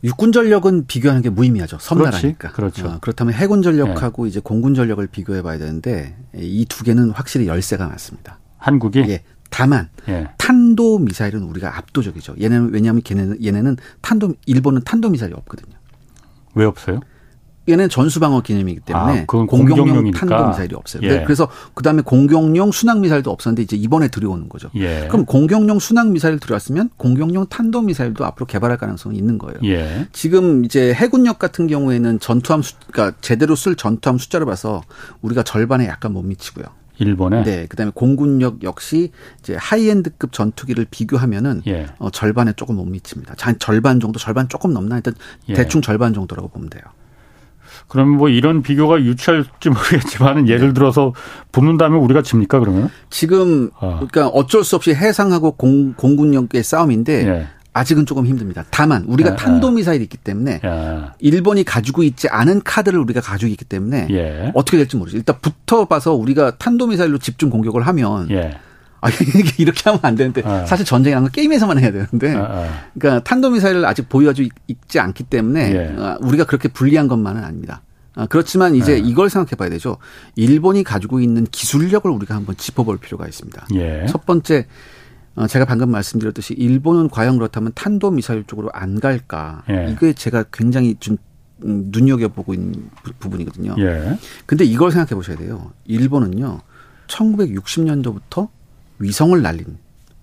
육군 전력은 비교하는 게 무의미하죠. 섬나라니까. 그렇죠. 어, 그렇다면 해군 전력하고 네. 이제 공군 전력을 비교해 봐야 되는데 이 두 개는 확실히 열세가 많습니다. 한국이? 예. 다만 예. 탄도 미사일은 우리가 압도적이죠. 얘네는 왜냐하면 걔네는 얘네는 탄도 일본은 탄도 미사일이 없거든요. 왜 없어요? 얘네는 전수방어 기념이기 때문에 아, 공격용 탄도 미사일이 없어요. 예. 그래서 그 다음에 공격용 순항 미사일도 없었는데 이제 이번에 들여오는 거죠. 예. 그럼 공격용 순항 미사일 들어왔으면 공격용 탄도 미사일도 앞으로 개발할 가능성이 있는 거예요. 예. 지금 이제 해군력 같은 경우에는 전투함 수, 그러니까 제대로 쓸 전투함 숫자를 봐서 우리가 절반에 약간 못 미치고요. 일본에? 네, 그다음에 공군력 역시 이제 하이엔드급 전투기를 비교하면은 예. 어, 절반에 조금 못 미칩니다. 자, 절반 정도, 절반 조금 넘나 일단 예. 대충 절반 정도라고 보면 돼요. 그럼 뭐 이런 비교가 유치할지 모르겠지만은 예를 네. 들어서 붙는다면 우리가 집니까 그러면? 지금 아. 그러니까 어쩔 수 없이 해상하고 공, 공군력의 싸움인데. 예. 아직은 조금 힘듭니다. 다만 우리가 아, 탄도미사일이 있기 때문에 아. 일본이 가지고 있지 않은 카드를 우리가 가지고 있기 때문에 예. 어떻게 될지 모르죠. 일단 붙어봐서 우리가 탄도미사일로 집중 공격을 하면 예. 아, 이렇게 하면 안 되는데 아. 사실 전쟁이라는 건 게임에서만 해야 되는데 아, 아. 그러니까 탄도미사일을 아직 보유하고 있지 않기 때문에 예. 우리가 그렇게 불리한 것만은 아닙니다. 그렇지만 이제 아. 이걸 생각해 봐야 되죠. 일본이 가지고 있는 기술력을 우리가 한번 짚어볼 필요가 있습니다. 예. 첫 번째. 제가 방금 말씀드렸듯이 일본은 과연 그렇다면 탄도미사일 쪽으로 안 갈까. 예. 이게 제가 굉장히 좀 눈여겨보고 있는 부분이거든요. 그런데 예. 이걸 생각해 보셔야 돼요. 일본은요. 천구백육십 년도부터 위성을 날린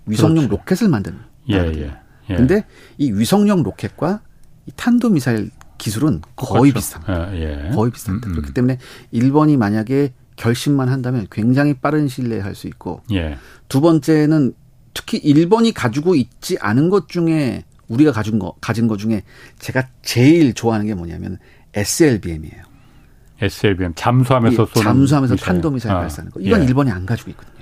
위성용 그렇지. 로켓을 만드는 나라입니다. 예. 예. 그런데 이 위성용 로켓과 이 탄도미사일 기술은 거의 그렇죠. 비슷합니다. 예. 거의 비슷합니다. 음, 음. 그렇기 때문에 일본이 만약에 결심만 한다면 굉장히 빠른 시일 내에 할 수 있고 예. 두 번째는 특히 일본이 가지고 있지 않은 것 중에 우리가 가진 거, 가진 것 중에 제가 제일 좋아하는 게 뭐냐면 에스엘비엠이에요. 에스엘비엠 잠수하면서 쏘는 잠수하면서 미사일. 탄도미사일 아, 발사하는 거. 이건 예. 일본이 안 가지고 있거든요.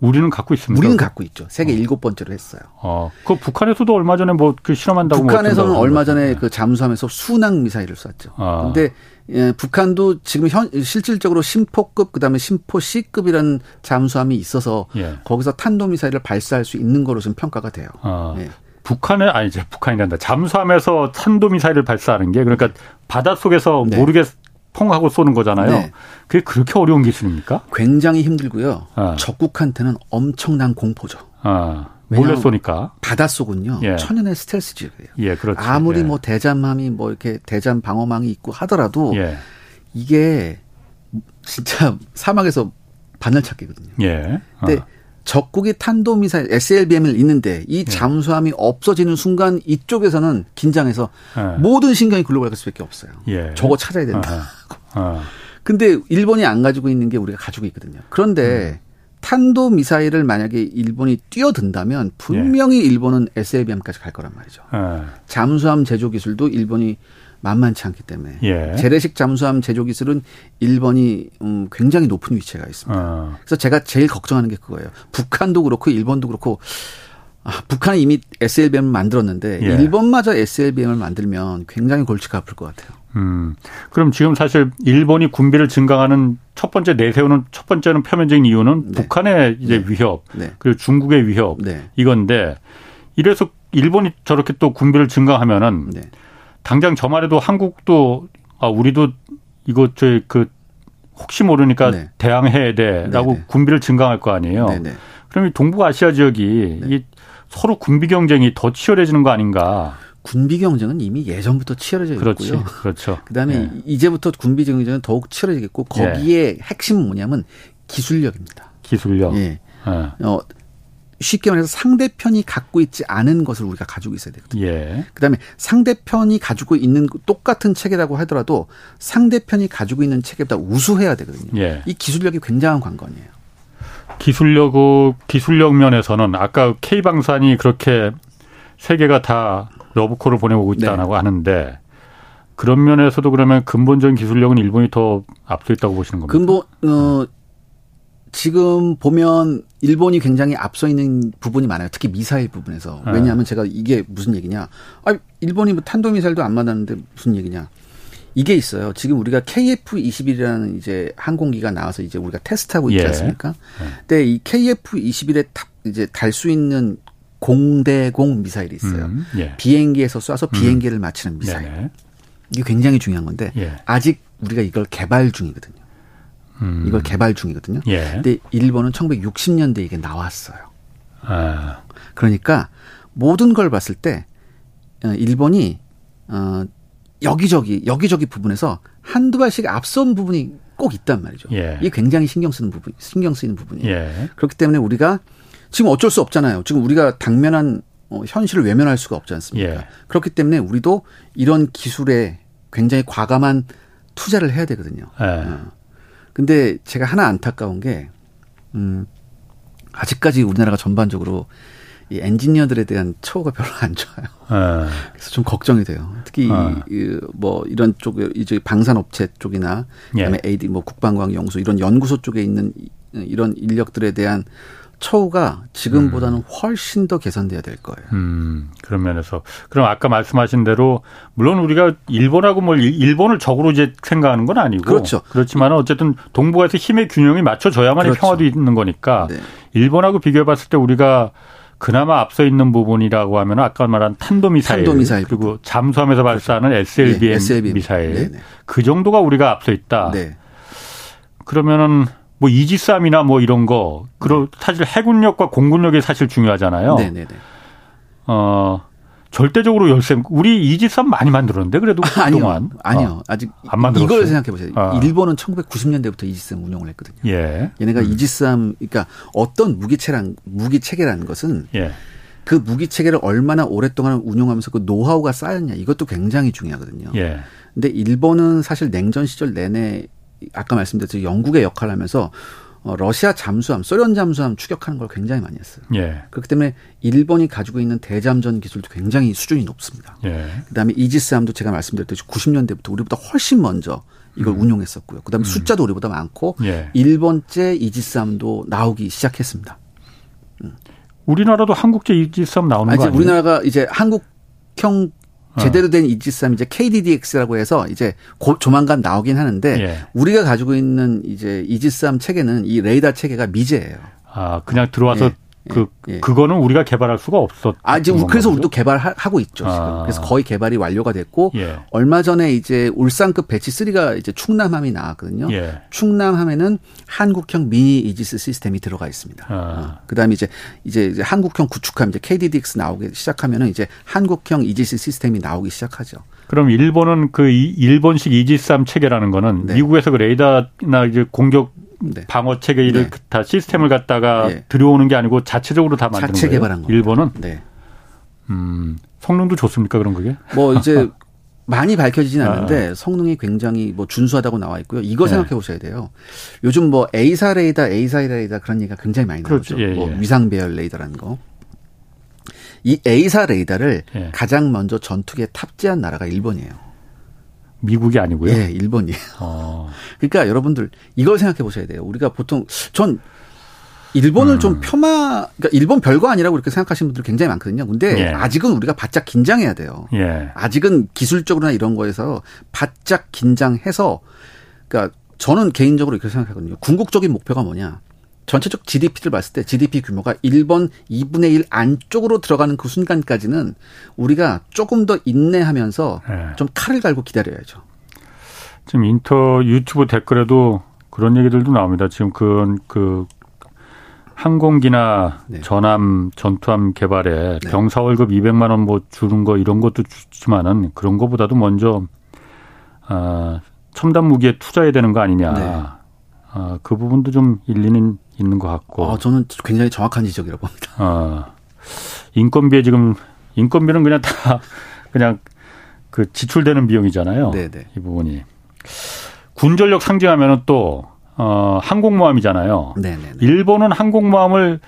우리는 갖고 있습니다. 우리는 갖고 있죠. 세계 일곱 어. 번째로 했어요. 어, 그 북한에서도 얼마 전에 뭐 그 실험한다고. 북한에서는 뭐 얼마 전에 그 잠수하면서 순항 미사일을 쐈죠. 그런데 아. 예, 북한도 지금 현, 실질적으로 심포급 그다음에 심포 C급이라는 잠수함이 있어서 예. 거기서 탄도 미사일을 발사할 수 있는 거로 지금 평가가 돼요. 아. 예. 북한에 아니 이제 북한이란다. 잠수함에서 탄도 미사일을 발사하는 게 그러니까 바닷속에서 네. 모르게. 하고 쏘는 거잖아요. 네. 그게 그렇게 어려운 기술입니까? 굉장히 힘들고요. 아. 적국한테는 엄청난 공포죠. 아. 몰래 쏘니까. 바닷속은요. 예. 천연의 스텔스 지역이에요. 예, 그렇죠. 아무리 예. 뭐 대잠함이 뭐 이렇게 대잠 방어망이 있고 하더라도 예. 이게 진짜 사막에서 바늘찾기거든요. 예. 아. 근데 적국이 탄도미사일 에스엘비엠을 있는데 이 잠수함이 예. 없어지는 순간 이쪽에서는 긴장해서 예. 모든 신경이 글로 갈 수밖에 없어요. 예. 저거 찾아야 된다. 그런데 아. 일본이 안 가지고 있는 게 우리가 가지고 있거든요. 그런데 음. 탄도미사일을 만약에 일본이 뛰어든다면 분명히 예. 일본은 에스엘비엠까지 갈 거란 말이죠. 아. 잠수함 제조 기술도 일본이 만만치 않기 때문에 예. 재래식 잠수함 제조 기술은 일본이 음, 굉장히 높은 위치가 있습니다. 어. 그래서 제가 제일 걱정하는 게 그거예요. 북한도 그렇고 일본도 그렇고 아, 북한은 이미 에스엘비엠을 만들었는데 예. 일본마저 에스엘비엠을 만들면 굉장히 골치가 아플 것 같아요. 음, 그럼 지금 사실 일본이 군비를 증강하는 첫 번째 내세우는 첫 번째는 표면적인 이유는 네. 북한의 이제 네. 위협 네. 그리고 중국의 위협 네. 이건데 이래서 일본이 저렇게 또 군비를 증강하면은. 네. 당장 저만 해도 한국도 아 우리도 이거 저희 그 혹시 모르니까 네. 대항해야 돼라고 네네. 군비를 증강할 거 아니에요. 네네. 그럼 이 동북아시아 지역이 네. 이 서로 군비 경쟁이 더 치열해지는 거 아닌가? 군비 경쟁은 이미 예전부터 치열해져 있고요. 그렇죠. 그렇죠. 그다음에 네. 이제부터 군비 경쟁은 더욱 치열해지겠고 거기에 네. 핵심은 뭐냐면 기술력입니다. 기술력. 예. 네. 네. 어 쉽게 말해서 상대편이 갖고 있지 않은 것을 우리가 가지고 있어야 되거든요. 예. 그다음에 상대편이 가지고 있는 똑같은 체계라고 하더라도 상대편이 가지고 있는 체계보다 우수해야 되거든요. 예. 이 기술력이 굉장한 관건이에요. 기술력, 기술력 면에서는 아까 K방산이 그렇게 세 개가 다 러브콜을 보내고 있다고 네. 하는데 그런 면에서도 그러면 근본적인 기술력은 일본이 더 앞서 있다고 보시는 겁니까? 근본, 어, 지금 보면 일본이 굉장히 앞서 있는 부분이 많아요. 특히 미사일 부분에서. 왜냐하면 제가 이게 무슨 얘기냐. 아, 일본이 뭐 탄도미사일도 안 맞았는데 무슨 얘기냐. 이게 있어요. 지금 우리가 케이에프 이십일이라는 이제 항공기가 나와서 이제 우리가 테스트하고 있지 않습니까? 예. 근데 이 케이에프 이십일에 탑, 이제 달 수 있는 공대공 미사일이 있어요. 음, 예. 비행기에서 쏴서 비행기를 음. 맞추는 미사일. 네네. 이게 굉장히 중요한 건데 예. 아직 우리가 이걸 개발 중이거든요. 음. 이걸 개발 중이거든요. 예. 근데 일본은 천구백육십 년대에 이게 나왔어요. 아. 그러니까 모든 걸 봤을 때 일본이 어, 여기저기 여기저기 부분에서 한두 발씩 앞선 부분이 꼭 있단 말이죠. 예. 이게 굉장히 신경 쓰는 부분, 신경 쓰이는 부분이에요. 예. 그렇기 때문에 우리가 지금 어쩔 수 없잖아요. 지금 우리가 당면한 어, 현실을 외면할 수가 없지 않습니까? 예. 그렇기 때문에 우리도 이런 기술에 굉장히 과감한 투자를 해야 되거든요. 예. 어. 근데 제가 하나 안타까운 게, 음, 아직까지 우리나라가 전반적으로 이 엔지니어들에 대한 처우가 별로 안 좋아요. 에. 그래서 좀 걱정이 돼요. 특히 이, 뭐 이런 쪽, 이제 방산업체 쪽이나 그다음에 예. 에이디, 뭐 국방과학 연구소 이런 연구소 쪽에 있는 이런 인력들에 대한 처우가 지금보다는 음. 훨씬 더 개선돼야 될 거예요. 음, 그런 면에서 그럼 아까 말씀하신 대로 물론 우리가 일본하고 뭘 일본을 적으로 이제 생각하는 건 아니고 그렇죠. 그렇지만 어쨌든 동북아에서 힘의 균형이 맞춰져야만이 그렇죠. 평화도 있는 거니까 네. 일본하고 비교해봤을 때 우리가 그나마 앞서 있는 부분이라고 하면 아까 말한 탄도미사일, 탄도미사일 그리고 부분. 잠수함에서 발사하는 그렇죠. 에스엘비엠, 네, 에스엘비엠 미사일 네, 네. 그 정도가 우리가 앞서 있다. 네. 그러면은 뭐 이지스함이나 뭐 이런 거, 그런 네. 사실 해군력과 공군력이 사실 중요하잖아요. 네네네. 어 절대적으로 열세 우리 이지스함 많이 만들었는데 그래도 그동안 아니요, 아니요. 어, 아직 안 만들었어요. 이걸 생각해 보세요. 아. 일본은 천구백구십 년대부터 이지스함 운용을 했거든요. 예. 얘네가 음. 이지스함, 그러니까 어떤 무기체란 무기 체계라는 것은. 예. 그 무기 체계를 얼마나 오랫동안 운용하면서 그 노하우가 쌓였냐 이것도 굉장히 중요하거든요. 예. 근데 일본은 사실 냉전 시절 내내 아까 말씀드렸듯이 영국의 역할을 하면서 러시아 잠수함, 소련 잠수함 추격하는 걸 굉장히 많이 했어요. 예. 그렇기 때문에 일본이 가지고 있는 대잠전 기술도 굉장히 수준이 높습니다. 예. 그다음에 이지스함도 제가 말씀드렸듯이 구십 년대부터 우리보다 훨씬 먼저 이걸 음. 운용했었고요. 그다음에 음. 숫자도 우리보다 많고 예. 일본제 이지스함도 나오기 시작했습니다. 음. 우리나라도 한국제 이지스함 나오는 아니, 거 아니에요? 우리나라가 이제 한국형 제대로 된 이지스함 이제 케이디디엑스라고 해서 이제 곧 조만간 나오긴 하는데 예. 우리가 가지고 있는 이제 이지스함 체계는 이 레이더 체계가 미제예요. 아 그냥 들어와서 예. 그 예. 그거는 우리가 개발할 수가 없었. 아 지금 그래서 우리도 개발하고 있죠. 지금. 아. 그래서 거의 개발이 완료가 됐고 예. 얼마 전에 이제 울산급 배치 삼이 이제 충남함이 나왔거든요. 예. 충남함에는 한국형 미니 이지스 시스템이 들어가 있습니다. 아. 어. 그다음에 이제 이제 한국형 구축함 이제 케이디디엑스 나오기 시작하면은 이제 한국형 이지스 시스템이 나오기 시작하죠. 그럼 일본은 그 일본식 이지스함 체계라는 거는 네. 미국에서 그 레이더나 이제 공격 네. 방어 체계를 네. 다 시스템을 갖다가 네. 들여오는 게 아니고 자체적으로 다 만드는 자체 거예요. 개발한 일본은 네. 음, 성능도 좋습니까 그런 그게? 뭐 이제 많이 밝혀지진 않는데 아. 성능이 굉장히 뭐 준수하다고 나와 있고요. 이거 네. 생각해 보셔야 돼요. 요즘 뭐 A사 레이더, A사 레이더 그런 얘기가 굉장히 많이 그렇죠. 나오죠. 예, 예. 뭐 위상 배열 레이더라는 거. 이 A사 레이더를 예. 가장 먼저 전투기에 탑재한 나라가 일본이에요. 미국이 아니고요. 예, 일본이에요. 어. 그러니까 여러분들 이걸 생각해 보셔야 돼요. 우리가 보통 전 일본을 음. 좀 폄하, 그러니까 일본 별거 아니라고 이렇게 생각하시는 분들 굉장히 많거든요. 근데 예. 아직은 우리가 바짝 긴장해야 돼요. 예. 아직은 기술적으로나 이런 거에서 바짝 긴장해서, 그러니까 저는 개인적으로 이렇게 생각하거든요. 궁극적인 목표가 뭐냐? 전체적 지디피를 봤을 때 지디피 규모가 일본 이분의 일 안쪽으로 들어가는 그 순간까지는 우리가 조금 더 인내하면서 네. 좀 칼을 갈고 기다려야죠. 지금 인터 유튜브 댓글에도 그런 얘기들도 나옵니다. 지금 그, 그 항공기나 네. 전함 전투함 개발에 네. 병사 월급 이백만 원 뭐 주는 거 이런 것도 주지만은 그런 거보다도 먼저 아, 첨단 무기에 투자해야 되는 거 아니냐. 네. 아, 그 부분도 좀 일리는 있는 것 같고. 아, 저는 굉장히 정확한 지적이라고 봅니다. 어, 인건비에 지금 인건비는 그냥 다 그냥 그 지출되는 비용이잖아요. 네네. 이 부분이. 군전력 상징하면은 또 어, 항공모함이잖아요. 네네네. 일본은 항공모함을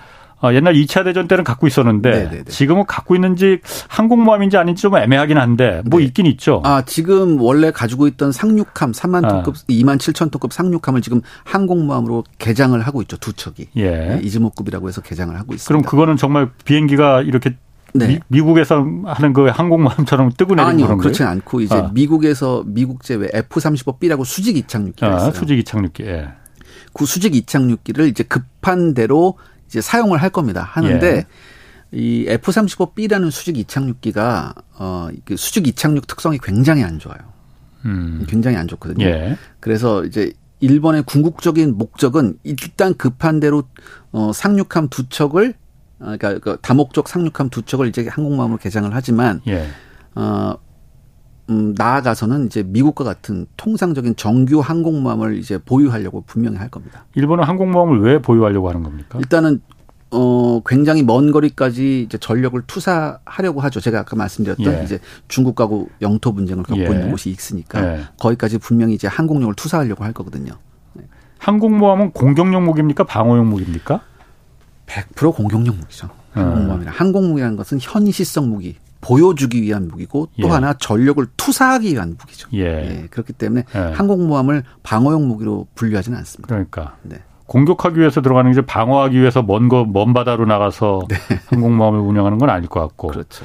옛날 이 차 대전 때는 갖고 있었는데 네네네. 지금은 갖고 있는지 항공모함인지 아닌지 좀 애매하긴 한데 뭐 네. 있긴 있죠. 아, 지금 원래 가지고 있던 상륙함 삼만 톤급, 아. 이만 칠천 톤급 상륙함을 지금 항공모함으로 개장을 하고 있죠. 두 척이. 예. 네, 이즈모급이라고 해서 개장을 하고 있습니다. 그럼 그거는 정말 비행기가 이렇게 네. 미, 미국에서 하는 그 항공모함처럼 뜨고 내리는 아니요, 그런 거예요? 그렇지 않고 이제 아. 미국에서 미국 제외 에프 삼십오 비라고 수직 이착륙기가 아, 있어요. 수직 이착륙기. 예. 그 수직 이착륙기를 이제 급한 대로 이제 사용을 할 겁니다. 하는데 예. 이 에프 삼십오 비라는 수직 이착륙기가 어, 수직 이착륙 특성이 굉장히 안 좋아요. 음. 굉장히 안 좋거든요. 예. 그래서 이제 일본의 궁극적인 목적은 일단 급한 대로 어, 상륙함 두 척을 그러니까 그 다목적 상륙함 두 척을 이제 항공모함으로 개장을 하지만 예. 어, 음, 나아가서는 이제 미국과 같은 통상적인 정규 항공모함을 이제 보유하려고 분명히 할 겁니다. 일본은 항공모함을 왜 보유하려고 하는 겁니까? 일단은 어, 굉장히 먼 거리까지 이제 전력을 투사하려고 하죠. 제가 아까 말씀드렸던 예. 이제 중국하고 영토 분쟁을 겪고 예. 있는 곳이 있으니까 예. 거기까지 분명히 이제 항공력을 투사하려고 할 거거든요. 네. 항공모함은 공격용 무기입니까? 방어용 무기입니까? 백 퍼센트 공격용 무기죠. 항공모함이라. 음. 항공무기라는 것은 현시성 무기. 보여주기 위한 무기고 또 예. 하나 전력을 투사하기 위한 무기죠. 예. 예. 그렇기 때문에 예. 항공모함을 방어용 무기로 분류하지는 않습니다. 그러니까 네. 공격하기 위해서 들어가는 게 방어하기 위해서 먼 거, 먼 바다로 나가서 네. 항공모함을 운영하는 건 아닐 것 같고. 그렇죠.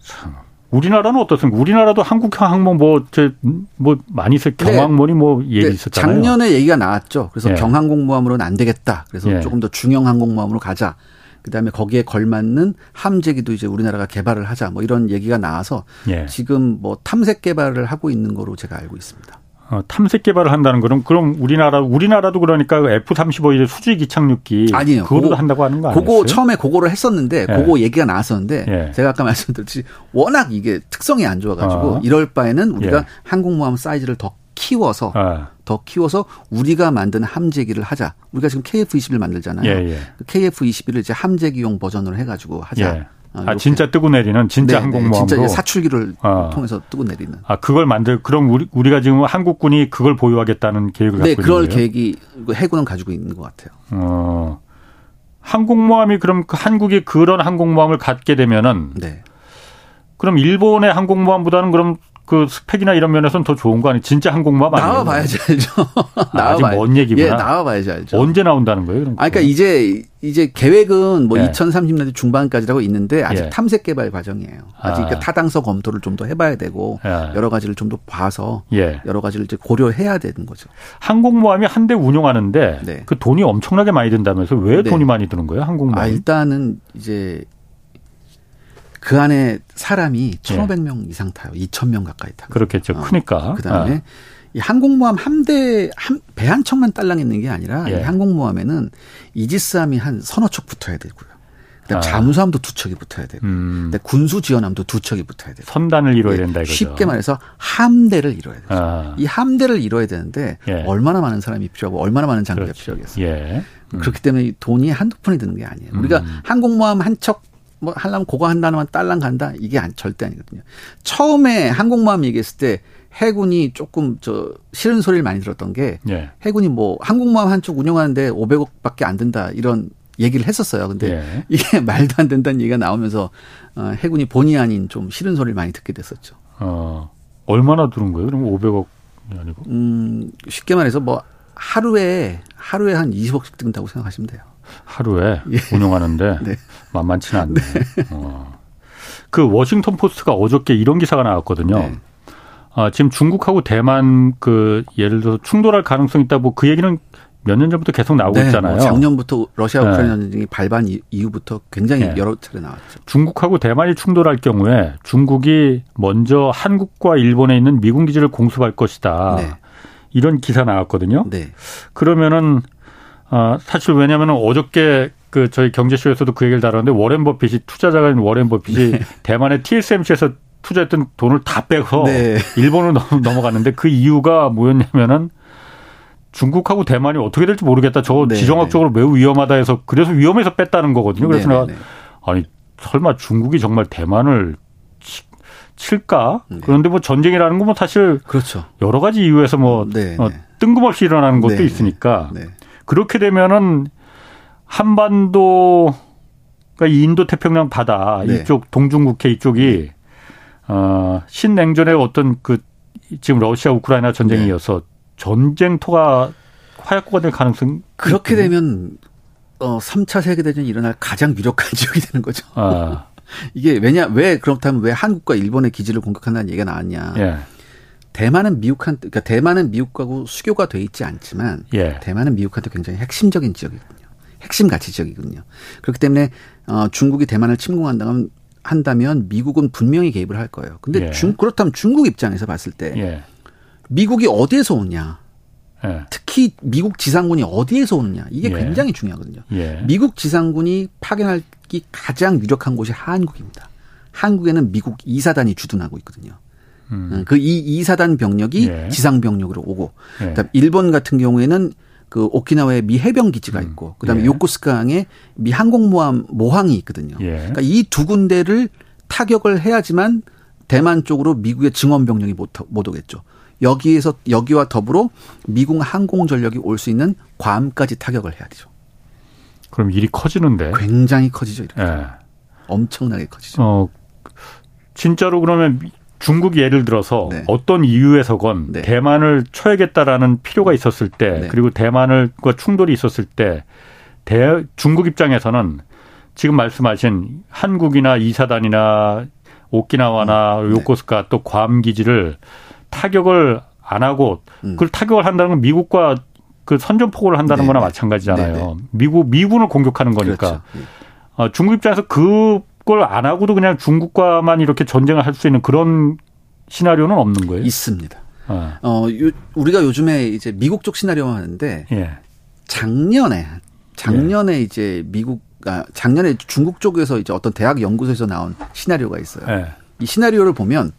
참. 우리나라는 어떻습니까? 우리나라도 한국형 항모 뭐, 제, 뭐, 많이 있어요. 경항모니 뭐, 얘기 네, 있었잖아요. 작년에 얘기가 나왔죠. 그래서 예. 경항공모함으로는 안 되겠다. 그래서 예. 조금 더 중형항공모함으로 가자. 그 다음에 거기에 걸맞는 함재기도 이제 우리나라가 개발을 하자. 뭐 이런 얘기가 나와서 예. 지금 뭐 탐색 개발을 하고 있는 거로 제가 알고 있습니다. 어, 탐색 개발을 한다는 거는 그럼 우리나라, 우리나라도 그러니까 에프 삼십오 이제 수직 이착륙기. 아니요. 그거도 한다고 하는 거 아니에요? 그거 처음에 그거를 했었는데 예. 그거 얘기가 나왔었는데 예. 제가 아까 말씀드렸듯이 워낙 이게 특성이 안 좋아가지고 어. 이럴 바에는 우리가 예. 항공모함 사이즈를 더 키워서 아. 더 키워서 우리가 만든 함재기를 하자. 우리가 지금 케이에프 이십일 만들잖아요. 예, 예. 케이에프 이십일을 이제 함재기용 버전으로 해가지고 하자. 예. 아, 이렇게. 진짜 뜨고 내리는 진짜 네, 항공모함으로. 네, 진짜 사출기를 아. 통해서 뜨고 내리는. 아, 그걸 만들. 그럼 우리, 우리가 지금 한국군이 그걸 보유하겠다는 계획을 네, 갖고 있는 거예요? 네, 그럴 계획이 해군은 가지고 있는 것 같아요. 어, 항공모함이 그럼 한국이 그런 항공모함을 갖게 되면은. 네. 그럼 일본의 항공모함보다는 그럼. 그 스펙이나 이런 면에서는 더 좋은 거 아니에요? 진짜 항공모함 아니에요? 나와봐야지 알죠. 나와 아, 아직 먼 얘기구나. 예, 나와봐야지 알죠. 언제 나온다는 거예요? 그럼? 아, 그러니까 이제 이제 계획은 뭐 예. 이천삼십 년대 중반까지라고 있는데 아직 예. 탐색 개발 과정이에요. 아직 아. 그러니까 타당성 검토를 좀 더 해봐야 되고 예. 여러 가지를 좀 더 봐서 예. 여러 가지를 이제 고려해야 되는 거죠. 항공모함이 한 대 운용하는데 네. 그 돈이 엄청나게 많이 든다면서 왜 네. 돈이 많이 드는 거예요? 항공모함? 아, 일단은 이제. 그 안에 사람이 천오백 명 예. 이상 타요. 이천 명 가까이 타요. 그렇겠죠. 어. 크니까. 그다음에 아. 이 항공모함 한 대, 한, 배 한 척만 딸랑 있는 게 아니라 예. 이 항공모함에는 이지스함이 한 서너 척 붙어야 되고요. 그다음에 아. 잠수함도 두 척이 붙어야 되고. 음. 군수 지원함도 두 척이 붙어야 되고. 선단을 이뤄야 예. 된다 이거죠. 쉽게 말해서 함대를 이뤄야 되죠. 아. 이 함대를 이뤄야 되는데 예. 얼마나 많은 사람이 필요하고 얼마나 많은 장비가 필요하겠어요. 예. 음. 그렇기 때문에 돈이 한두 푼이 드는 게 아니에요. 우리가 음. 항공모함 한 척 뭐 하려면 그거 한다면 딸랑 간다 이게 안, 절대 아니거든요. 처음에 항공모함 얘기했을 때 해군이 조금 저 싫은 소리를 많이 들었던 게 예. 해군이 뭐 항공모함 한쪽 운영하는데 오백억밖에 안 된다 이런 얘기를 했었어요. 근데 예. 이게 말도 안 된다는 얘기가 나오면서 해군이 본의 아닌 좀 싫은 소리를 많이 듣게 됐었죠. 어, 얼마나 들은 거예요? 그럼 오백억이 아니고? 음, 쉽게 말해서 뭐 하루에 하루에 한 이십억씩 든다고 생각하시면 돼요. 하루에 예. 운영하는데 네. 만만치는 않네. 네. 어. 그 워싱턴 포스트가 어저께 이런 기사가 나왔거든요. 네. 아, 지금 중국하고 대만 그 예를 들어서 충돌할 가능성이 있다고 그 얘기는 몇 년 전부터 계속 나오고 네. 있잖아요. 뭐 작년부터 러시아 우크라이나 전쟁이 네. 발발 이후부터 굉장히 네. 여러 차례 나왔죠. 중국하고 대만이 충돌할 경우에 중국이 먼저 한국과 일본에 있는 미군 기지를 공습할 것이다. 네. 이런 기사 나왔거든요. 네. 그러면은 아, 사실 왜냐하면 어저께 그 저희 경제쇼에서도 그 얘기를 다뤘는데 워렌 버핏이 투자자가 워렌 버핏이 네. 대만의 티에스엠씨에서 투자했던 돈을 다 빼서 네. 일본으로 넘어갔는데 그 이유가 뭐였냐면은 중국하고 대만이 어떻게 될지 모르겠다. 저 네, 지정학적으로 네. 매우 위험하다 해서 그래서 위험해서 뺐다는 거거든요. 그래서 네, 나 네. 아니 설마 중국이 정말 대만을 치, 칠까? 네. 그런데 뭐 전쟁이라는 건 뭐 사실 그렇죠. 여러 가지 이유에서 뭐 네, 어, 네. 뜬금없이 일어나는 것도 네, 있으니까 네. 네. 그렇게 되면은 한반도 그러니까 인도 태평양 바다 네. 이쪽 동중국해 이쪽이 어, 신냉전의 어떤 그 지금 러시아 우크라이나 전쟁에 이어서 네. 전쟁터가 화약고가 될 가능성 그렇게 있군요. 되면 어, 삼 차 세계대전이 일어날 가장 유력한 지역이 되는 거죠. 아. 이게 왜냐 왜 그렇다면 왜 한국과 일본의 기지를 공격한다는 얘기가 나왔냐? 예. 대만은 미국한 그러니까 대만은 미국하고 수교가 돼 있지 않지만 예. 대만은 미국한테 굉장히 핵심적인 지역이거든요. 핵심 가치 지역이거든요. 그렇기 때문에 어, 중국이 대만을 침공한다면 한다면 미국은 분명히 개입을 할 거예요. 근데 예. 중, 그렇다면 중국 입장에서 봤을 때. 예. 미국이 어디에서 오냐, 예. 특히 미국 지상군이 어디에서 오느냐 이게 예. 굉장히 중요하거든요. 예. 미국 지상군이 파견하기 가장 유력한 곳이 한국입니다. 한국에는 미국 이사단이 주둔하고 있거든요. 음. 그 이 이사단 병력이 예. 지상 병력으로 오고, 예. 그다음에 일본 같은 경우에는 그 오키나와에 미 해병 기지가 있고, 음. 그다음에 예. 요코스 강에 미 항공모함 모항이 있거든요. 예. 그러니까 이 두 군데를 타격을 해야지만 대만 쪽으로 미국의 증원 병력이 못, 못 오겠죠. 여기에서 여기와 더불어 미국 항공 전력이 올 수 있는 괌까지 타격을 해야 되죠. 그럼 일이 커지는데? 굉장히 커지죠. 이렇게. 네. 엄청나게 커지죠. 어, 진짜로 그러면 중국 예를 들어서 네. 어떤 이유에서건 네. 대만을 쳐야겠다라는 필요가 있었을 때 네. 그리고 대만과 충돌이 있었을 때 대, 중국 입장에서는 지금 말씀하신 한국이나 이사단이나 오키나와나 네. 요코스카 또 괌 기지를 타격을 안 하고 그걸 음. 타격을 한다는 건 미국과 그 선전포고를 한다는 네네. 거나 마찬가지잖아요. 네네. 미국 미군을 공격하는 거니까. 그렇죠. 어, 중국 입장에서 그걸 안 하고도 그냥 중국과만 이렇게 전쟁을 할 수 있는 그런 시나리오는 없는 거예요? 있습니다. 어, 어 요, 우리가 요즘에 이제 미국 쪽 시나리오만 하는데 예. 작년에 작년에 예. 이제 미국 아, 작년에 중국 쪽에서 이제 어떤 대학 연구소에서 나온 시나리오가 있어요. 예. 이 시나리오를 보면.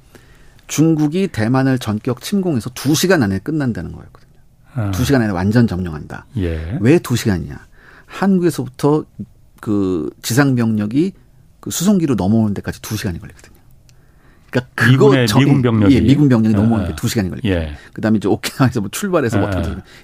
중국이 대만을 전격 침공해서 두 시간 안에 끝난다는 거였거든요. 아. 두 시간 안에 완전 점령한다. 예. 왜 두 시간이냐. 한국에서부터 그 지상병력이 그 수송기로 넘어오는 데까지 두 시간이 걸리거든요. 그러니까 그거 미군의, 저, 미군 병력이. 예, 미군 병력이 아. 넘어오는 게 두 시간이 걸리거든요. 예. 그다음에 이제 오키나와에서 뭐 출발해서 아. 뭐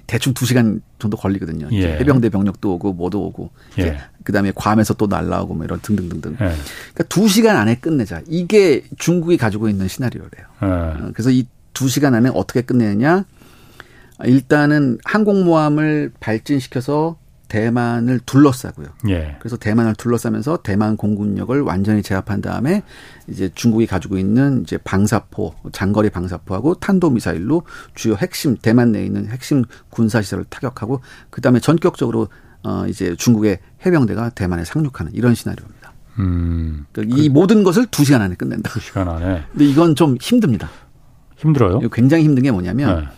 대충 두 시간 정도 걸리거든요. 예. 해병대 병력도 오고 뭐도 오고. 예. 그다음에 괌에서 또 날라오고 뭐 이런 등등등등. 예. 그러니까 두 시간 안에 끝내자. 이게 중국이 가지고 있는 시나리오래요. 예. 그래서 이 두 시간 안에 어떻게 끝내느냐. 일단은 항공모함을 발진시켜서 대만을 둘러싸고요. 예. 그래서 대만을 둘러싸면서 대만 공군력을 완전히 제압한 다음에 이제 중국이 가지고 있는 이제 방사포, 장거리 방사포하고 탄도미사일로 주요 핵심 대만 내에 있는 핵심 군사시설을 타격하고 그다음에 전격적으로 어 이제 중국의 해병대가 대만에 상륙하는 이런 시나리오입니다. 음. 그러니까 그 이 모든 것을 두 시간 안에 끝낸다. 두 시간 안에. 근데 이건 좀 힘듭니다. 힘들어요? 굉장히 힘든 게 뭐냐면 네.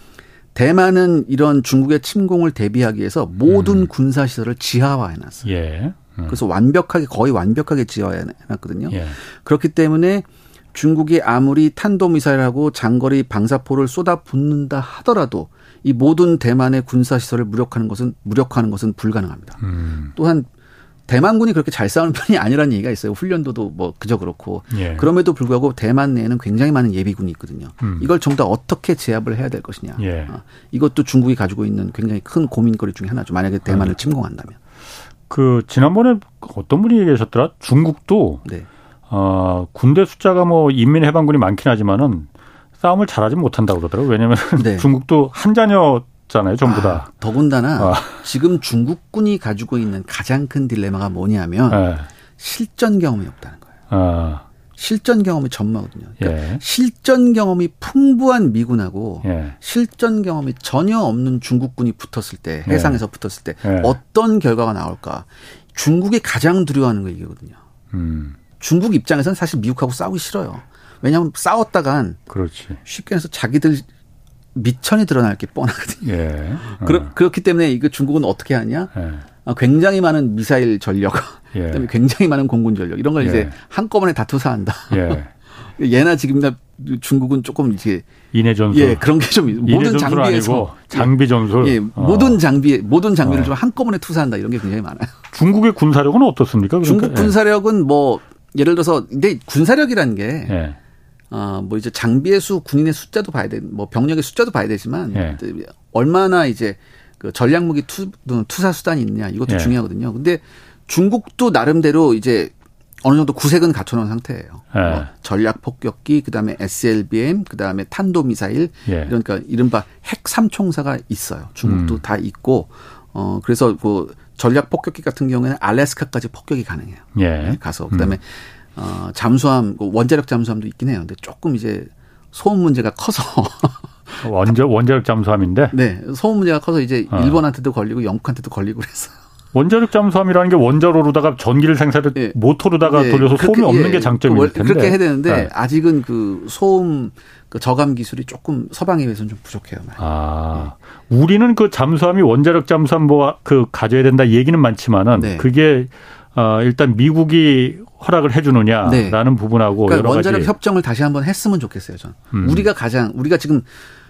대만은 이런 중국의 침공을 대비하기 위해서 모든 음. 군사시설을 지하화해놨어요. 예. 음. 그래서 완벽하게 거의 완벽하게 지하화해놨거든요. 예. 그렇기 때문에 중국이 아무리 탄도미사일하고 장거리 방사포를 쏟아붓는다 하더라도 이 모든 대만의 군사시설을 무력화하는 것은 무력화하는 것은 불가능합니다. 음. 또한 대만군이 그렇게 잘 싸우는 편이 아니라는 얘기가 있어요. 훈련도도 뭐 그저 그렇고. 예. 그럼에도 불구하고 대만 내에는 굉장히 많은 예비군이 있거든요. 음. 이걸 전부 다 어떻게 제압을 해야 될 것이냐. 예. 어, 이것도 중국이 가지고 있는 굉장히 큰 고민거리 중에 하나죠. 만약에 대만을 음. 침공한다면. 그 지난번에 어떤 분이 얘기하셨더라. 중국도 네. 어, 군대 숫자가 뭐 인민해방군이 많긴 하지만은 싸움을 잘하지 못한다고 그러더라고요. 왜냐하면 네. 중국도 한 자녀. 잖아요, 전부 다. 아, 더군다나 아. 지금 중국군이 가지고 있는 가장 큰 딜레마가 뭐냐면 예. 실전 경험이 없다는 거예요. 아. 실전 경험이 전무하거든요. 그러니까 예. 실전 경험이 풍부한 미군하고 예. 실전 경험이 전혀 없는 중국군이 붙었을 때 해상에서 예. 붙었을 때 예. 어떤 결과가 나올까? 중국이 가장 두려워하는 거 이거거든요. 음. 중국 입장에서는 사실 미국하고 싸우기 싫어요. 왜냐하면 싸웠다간 그렇지. 쉽게 해서 자기들 미천이 드러날 게 뻔하거든요. 예. 어. 그러, 그렇기 때문에 이거 중국은 어떻게 하냐? 예. 굉장히 많은 미사일 전력, 예. 그다음에 굉장히 많은 공군 전력 이런 걸 예. 이제 한꺼번에 다 투사한다. 예. 예나 지금이나 중국은 조금 이렇게 인해 전술, 예, 그런 게 좀 모든 장비에서 아니고 장비 전술, 예, 예, 어. 모든 장비에 모든 장비를 어. 좀 한꺼번에 투사한다 이런 게 굉장히 많아요. 중국의 군사력은 어떻습니까? 그러니까? 중국 군사력은 뭐 예를 들어서 근데 군사력이라는 게. 예. 어, 뭐 이제 장비의 수, 군인의 숫자도 봐야 돼, 뭐 병력의 숫자도 봐야 되지만 예. 얼마나 이제 그 전략무기 투, 투사 수단이 있냐 이것도 예. 중요하거든요. 근데 중국도 나름대로 이제 어느 정도 구색은 갖춰놓은 상태예요. 예. 뭐 전략 폭격기, 그 다음에 에스엘비엠, 그 다음에 탄도 미사일, 예. 그러니까 이른바 핵 삼총사가 있어요. 중국도 음. 다 있고, 어 그래서 그 전략 폭격기 같은 경우에는 알래스카까지 폭격이 가능해요. 예. 가서 그 다음에. 음. 어, 잠수함, 원자력 잠수함도 있긴 해요. 근데 조금 이제 소음 문제가 커서. 원자, 원자력 잠수함인데? 네. 소음 문제가 커서 이제 어. 일본한테도 걸리고 영국한테도 걸리고 그랬어요. 원자력 잠수함이라는 게 원자로로다가 전기를 생산해 예. 모터로다가 예. 돌려서 그렇게, 소음이 없는 예. 게 장점일 텐데. 그렇게 해야 되는데 네. 아직은 그 소음 그 저감 기술이 조금 서방에 비해서는 좀 부족해요. 많이. 아, 예. 우리는 그 잠수함이 원자력 잠수함 뭐 그 가져야 된다 얘기는 많지만은 네. 그게 어, 일단 미국이 허락을 해주느냐라는 네. 부분하고 그러니까 여러 가지. 원자력 협정을 다시 한번 했으면 좋겠어요. 전 음. 우리가 가장 우리가 지금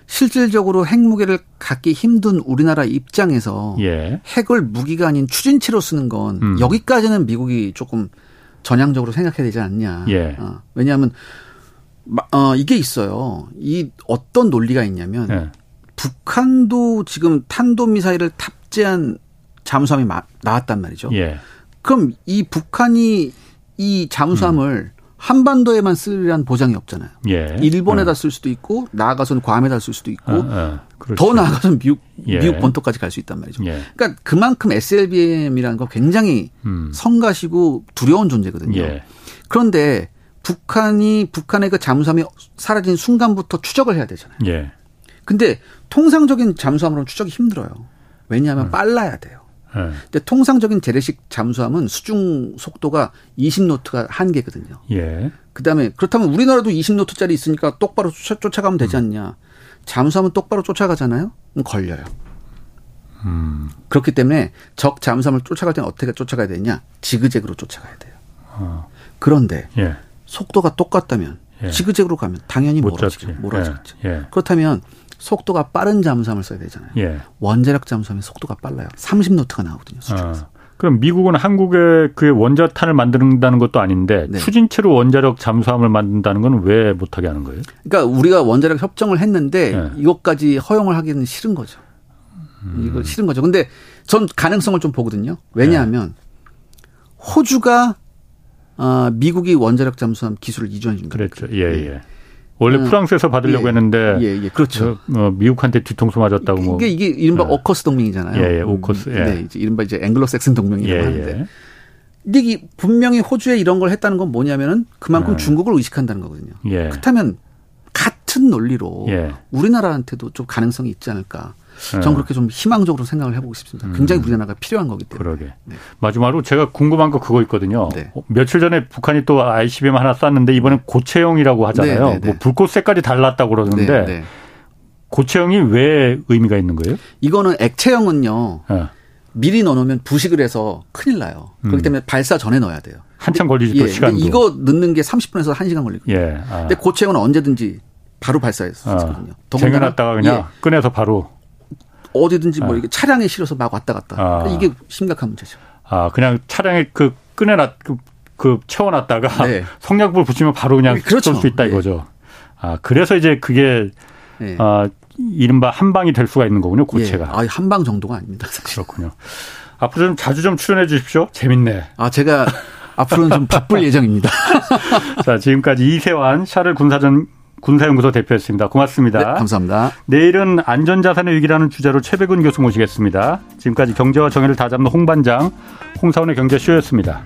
실질적으로 핵무기를 갖기 힘든 우리나라 입장에서 예. 핵을 무기가 아닌 추진체로 쓰는 건 음. 여기까지는 미국이 조금 전향적으로 생각해야 되지 않냐. 예. 어, 왜냐하면 어, 이게 있어요. 이 어떤 논리가 있냐면 예. 북한도 지금 탄도미사일을 탑재한 잠수함이 마, 나왔단 말이죠. 예. 그럼 이 북한이 이 잠수함을 음. 한반도에만 쓰리라는 보장이 없잖아요. 예. 일본에다 어. 쓸 수도 있고 나아가서는 괌에다 쓸 수도 있고 어, 어. 더 나아가서는 미국, 예. 미국 본토까지 갈 수 있단 말이죠. 예. 그러니까 그만큼 에스엘비엠이라는 거 굉장히 음. 성가시고 두려운 존재거든요. 예. 그런데 북한이 북한의 그 잠수함이 사라진 순간부터 추적을 해야 되잖아요. 예. 근데 통상적인 잠수함으로는 추적이 힘들어요. 왜냐하면 음. 빨라야 돼요. 네. 근데 통상적인 재래식 잠수함은 수중 속도가 이십 노트가 한계거든요. 예. 그다음에 그렇다면 우리나라도 이십 노트짜리 있으니까 똑바로 쫓아, 쫓아가면 되지 않냐. 음. 잠수함은 똑바로 쫓아가잖아요. 그럼 걸려요. 음. 그렇기 때문에 적 잠수함을 쫓아갈 때는 어떻게 쫓아가야 되냐. 지그재그로 쫓아가야 돼요. 어. 그런데 예. 속도가 똑같다면 예. 지그재그로 가면 당연히 멀어지죠. 멀어지죠. 예. 예. 그렇다면. 속도가 빠른 잠수함을 써야 되잖아요. 예. 원자력 잠수함의 속도가 빨라요. 삼십 노트가 나오거든요. 수중에서. 아, 그럼 미국은 한국에 그 원자탄을 만든다는 것도 아닌데 네. 추진체로 원자력 잠수함을 만든다는 건 왜 못하게 하는 거예요? 그러니까 우리가 원자력 협정을 했는데 예. 이것까지 허용을 하기는 싫은 거죠. 음. 이거 싫은 거죠. 근데 전 가능성을 좀 보거든요. 왜냐하면 예. 호주가 어, 미국이 원자력 잠수함 기술을 이전해 준 거예요. 그렇죠. 예예. 예. 원래 음, 프랑스에서 받으려고 예, 했는데 예, 예, 그렇죠. 어, 미국한테 뒤통수 맞았다고. 뭐. 이게 이게 이른바 예. 오커스 동맹이잖아요. 예, 예, 오커스. 예. 네, 이제 이른바 이제 앵글로색슨 동맹이라고 예, 하는데. 예. 근데 이게 분명히 호주에 이런 걸 했다는 건 뭐냐면은 그만큼 예. 중국을 의식한다는 거거든요. 예. 그렇다면 같은 논리로 예. 우리나라한테도 좀 가능성이 있지 않을까. 저는 예. 그렇게 좀 희망적으로 생각을 해보고 싶습니다. 굉장히 우리나라가 필요한 거기 때문에. 그러게. 네. 마지막으로 제가 궁금한 거 그거 있거든요. 네. 며칠 전에 북한이 또 아이씨비엠 하나 쐈는데 이번엔 고체형이라고 하잖아요. 네, 네, 네. 뭐 불꽃 색깔이 달랐다고 그러는데 네, 네. 고체형이 왜 의미가 있는 거예요? 이거는 액체형은요. 네. 미리 넣어놓으면 부식을 해서 큰일 나요. 음. 그렇기 때문에 발사 전에 넣어야 돼요. 한참 걸리지 또 예, 시간도. 이거 넣는 게 삼십 분에서 한 시간 걸리거든요. 예. 아. 근데 고체형은 언제든지 바로 발사했었거든요. 아. 쟁여놨다가 그냥 예. 꺼내서 바로. 어디든지 뭐 이게 차량에 실어서 막 왔다 갔다. 아. 이게 심각한 문제죠. 아, 그냥 차량에 그 꺼내놨, 그, 그 채워놨다가 네. 성냥불 붙이면 바로 그냥 쏠 수 그렇죠. 있다 이거죠. 예. 아, 그래서 이제 그게 예. 아, 이른바 한방이 될 수가 있는 거군요, 고체가. 예. 아, 한방 정도가 아닙니다. 사실. 그렇군요. 앞으로 좀 자주 좀 출연해 주십시오. 재밌네. 아, 제가 앞으로는 좀 바쁠 예정입니다. 자, 지금까지 이세환 샤를 군사전 군사연구소 대표였습니다. 고맙습니다. 네, 감사합니다. 내일은 안전자산의 위기라는 주제로 최백은 교수 모시겠습니다. 지금까지 경제와 정의를 다잡는 홍반장, 홍사원의 경제쇼였습니다.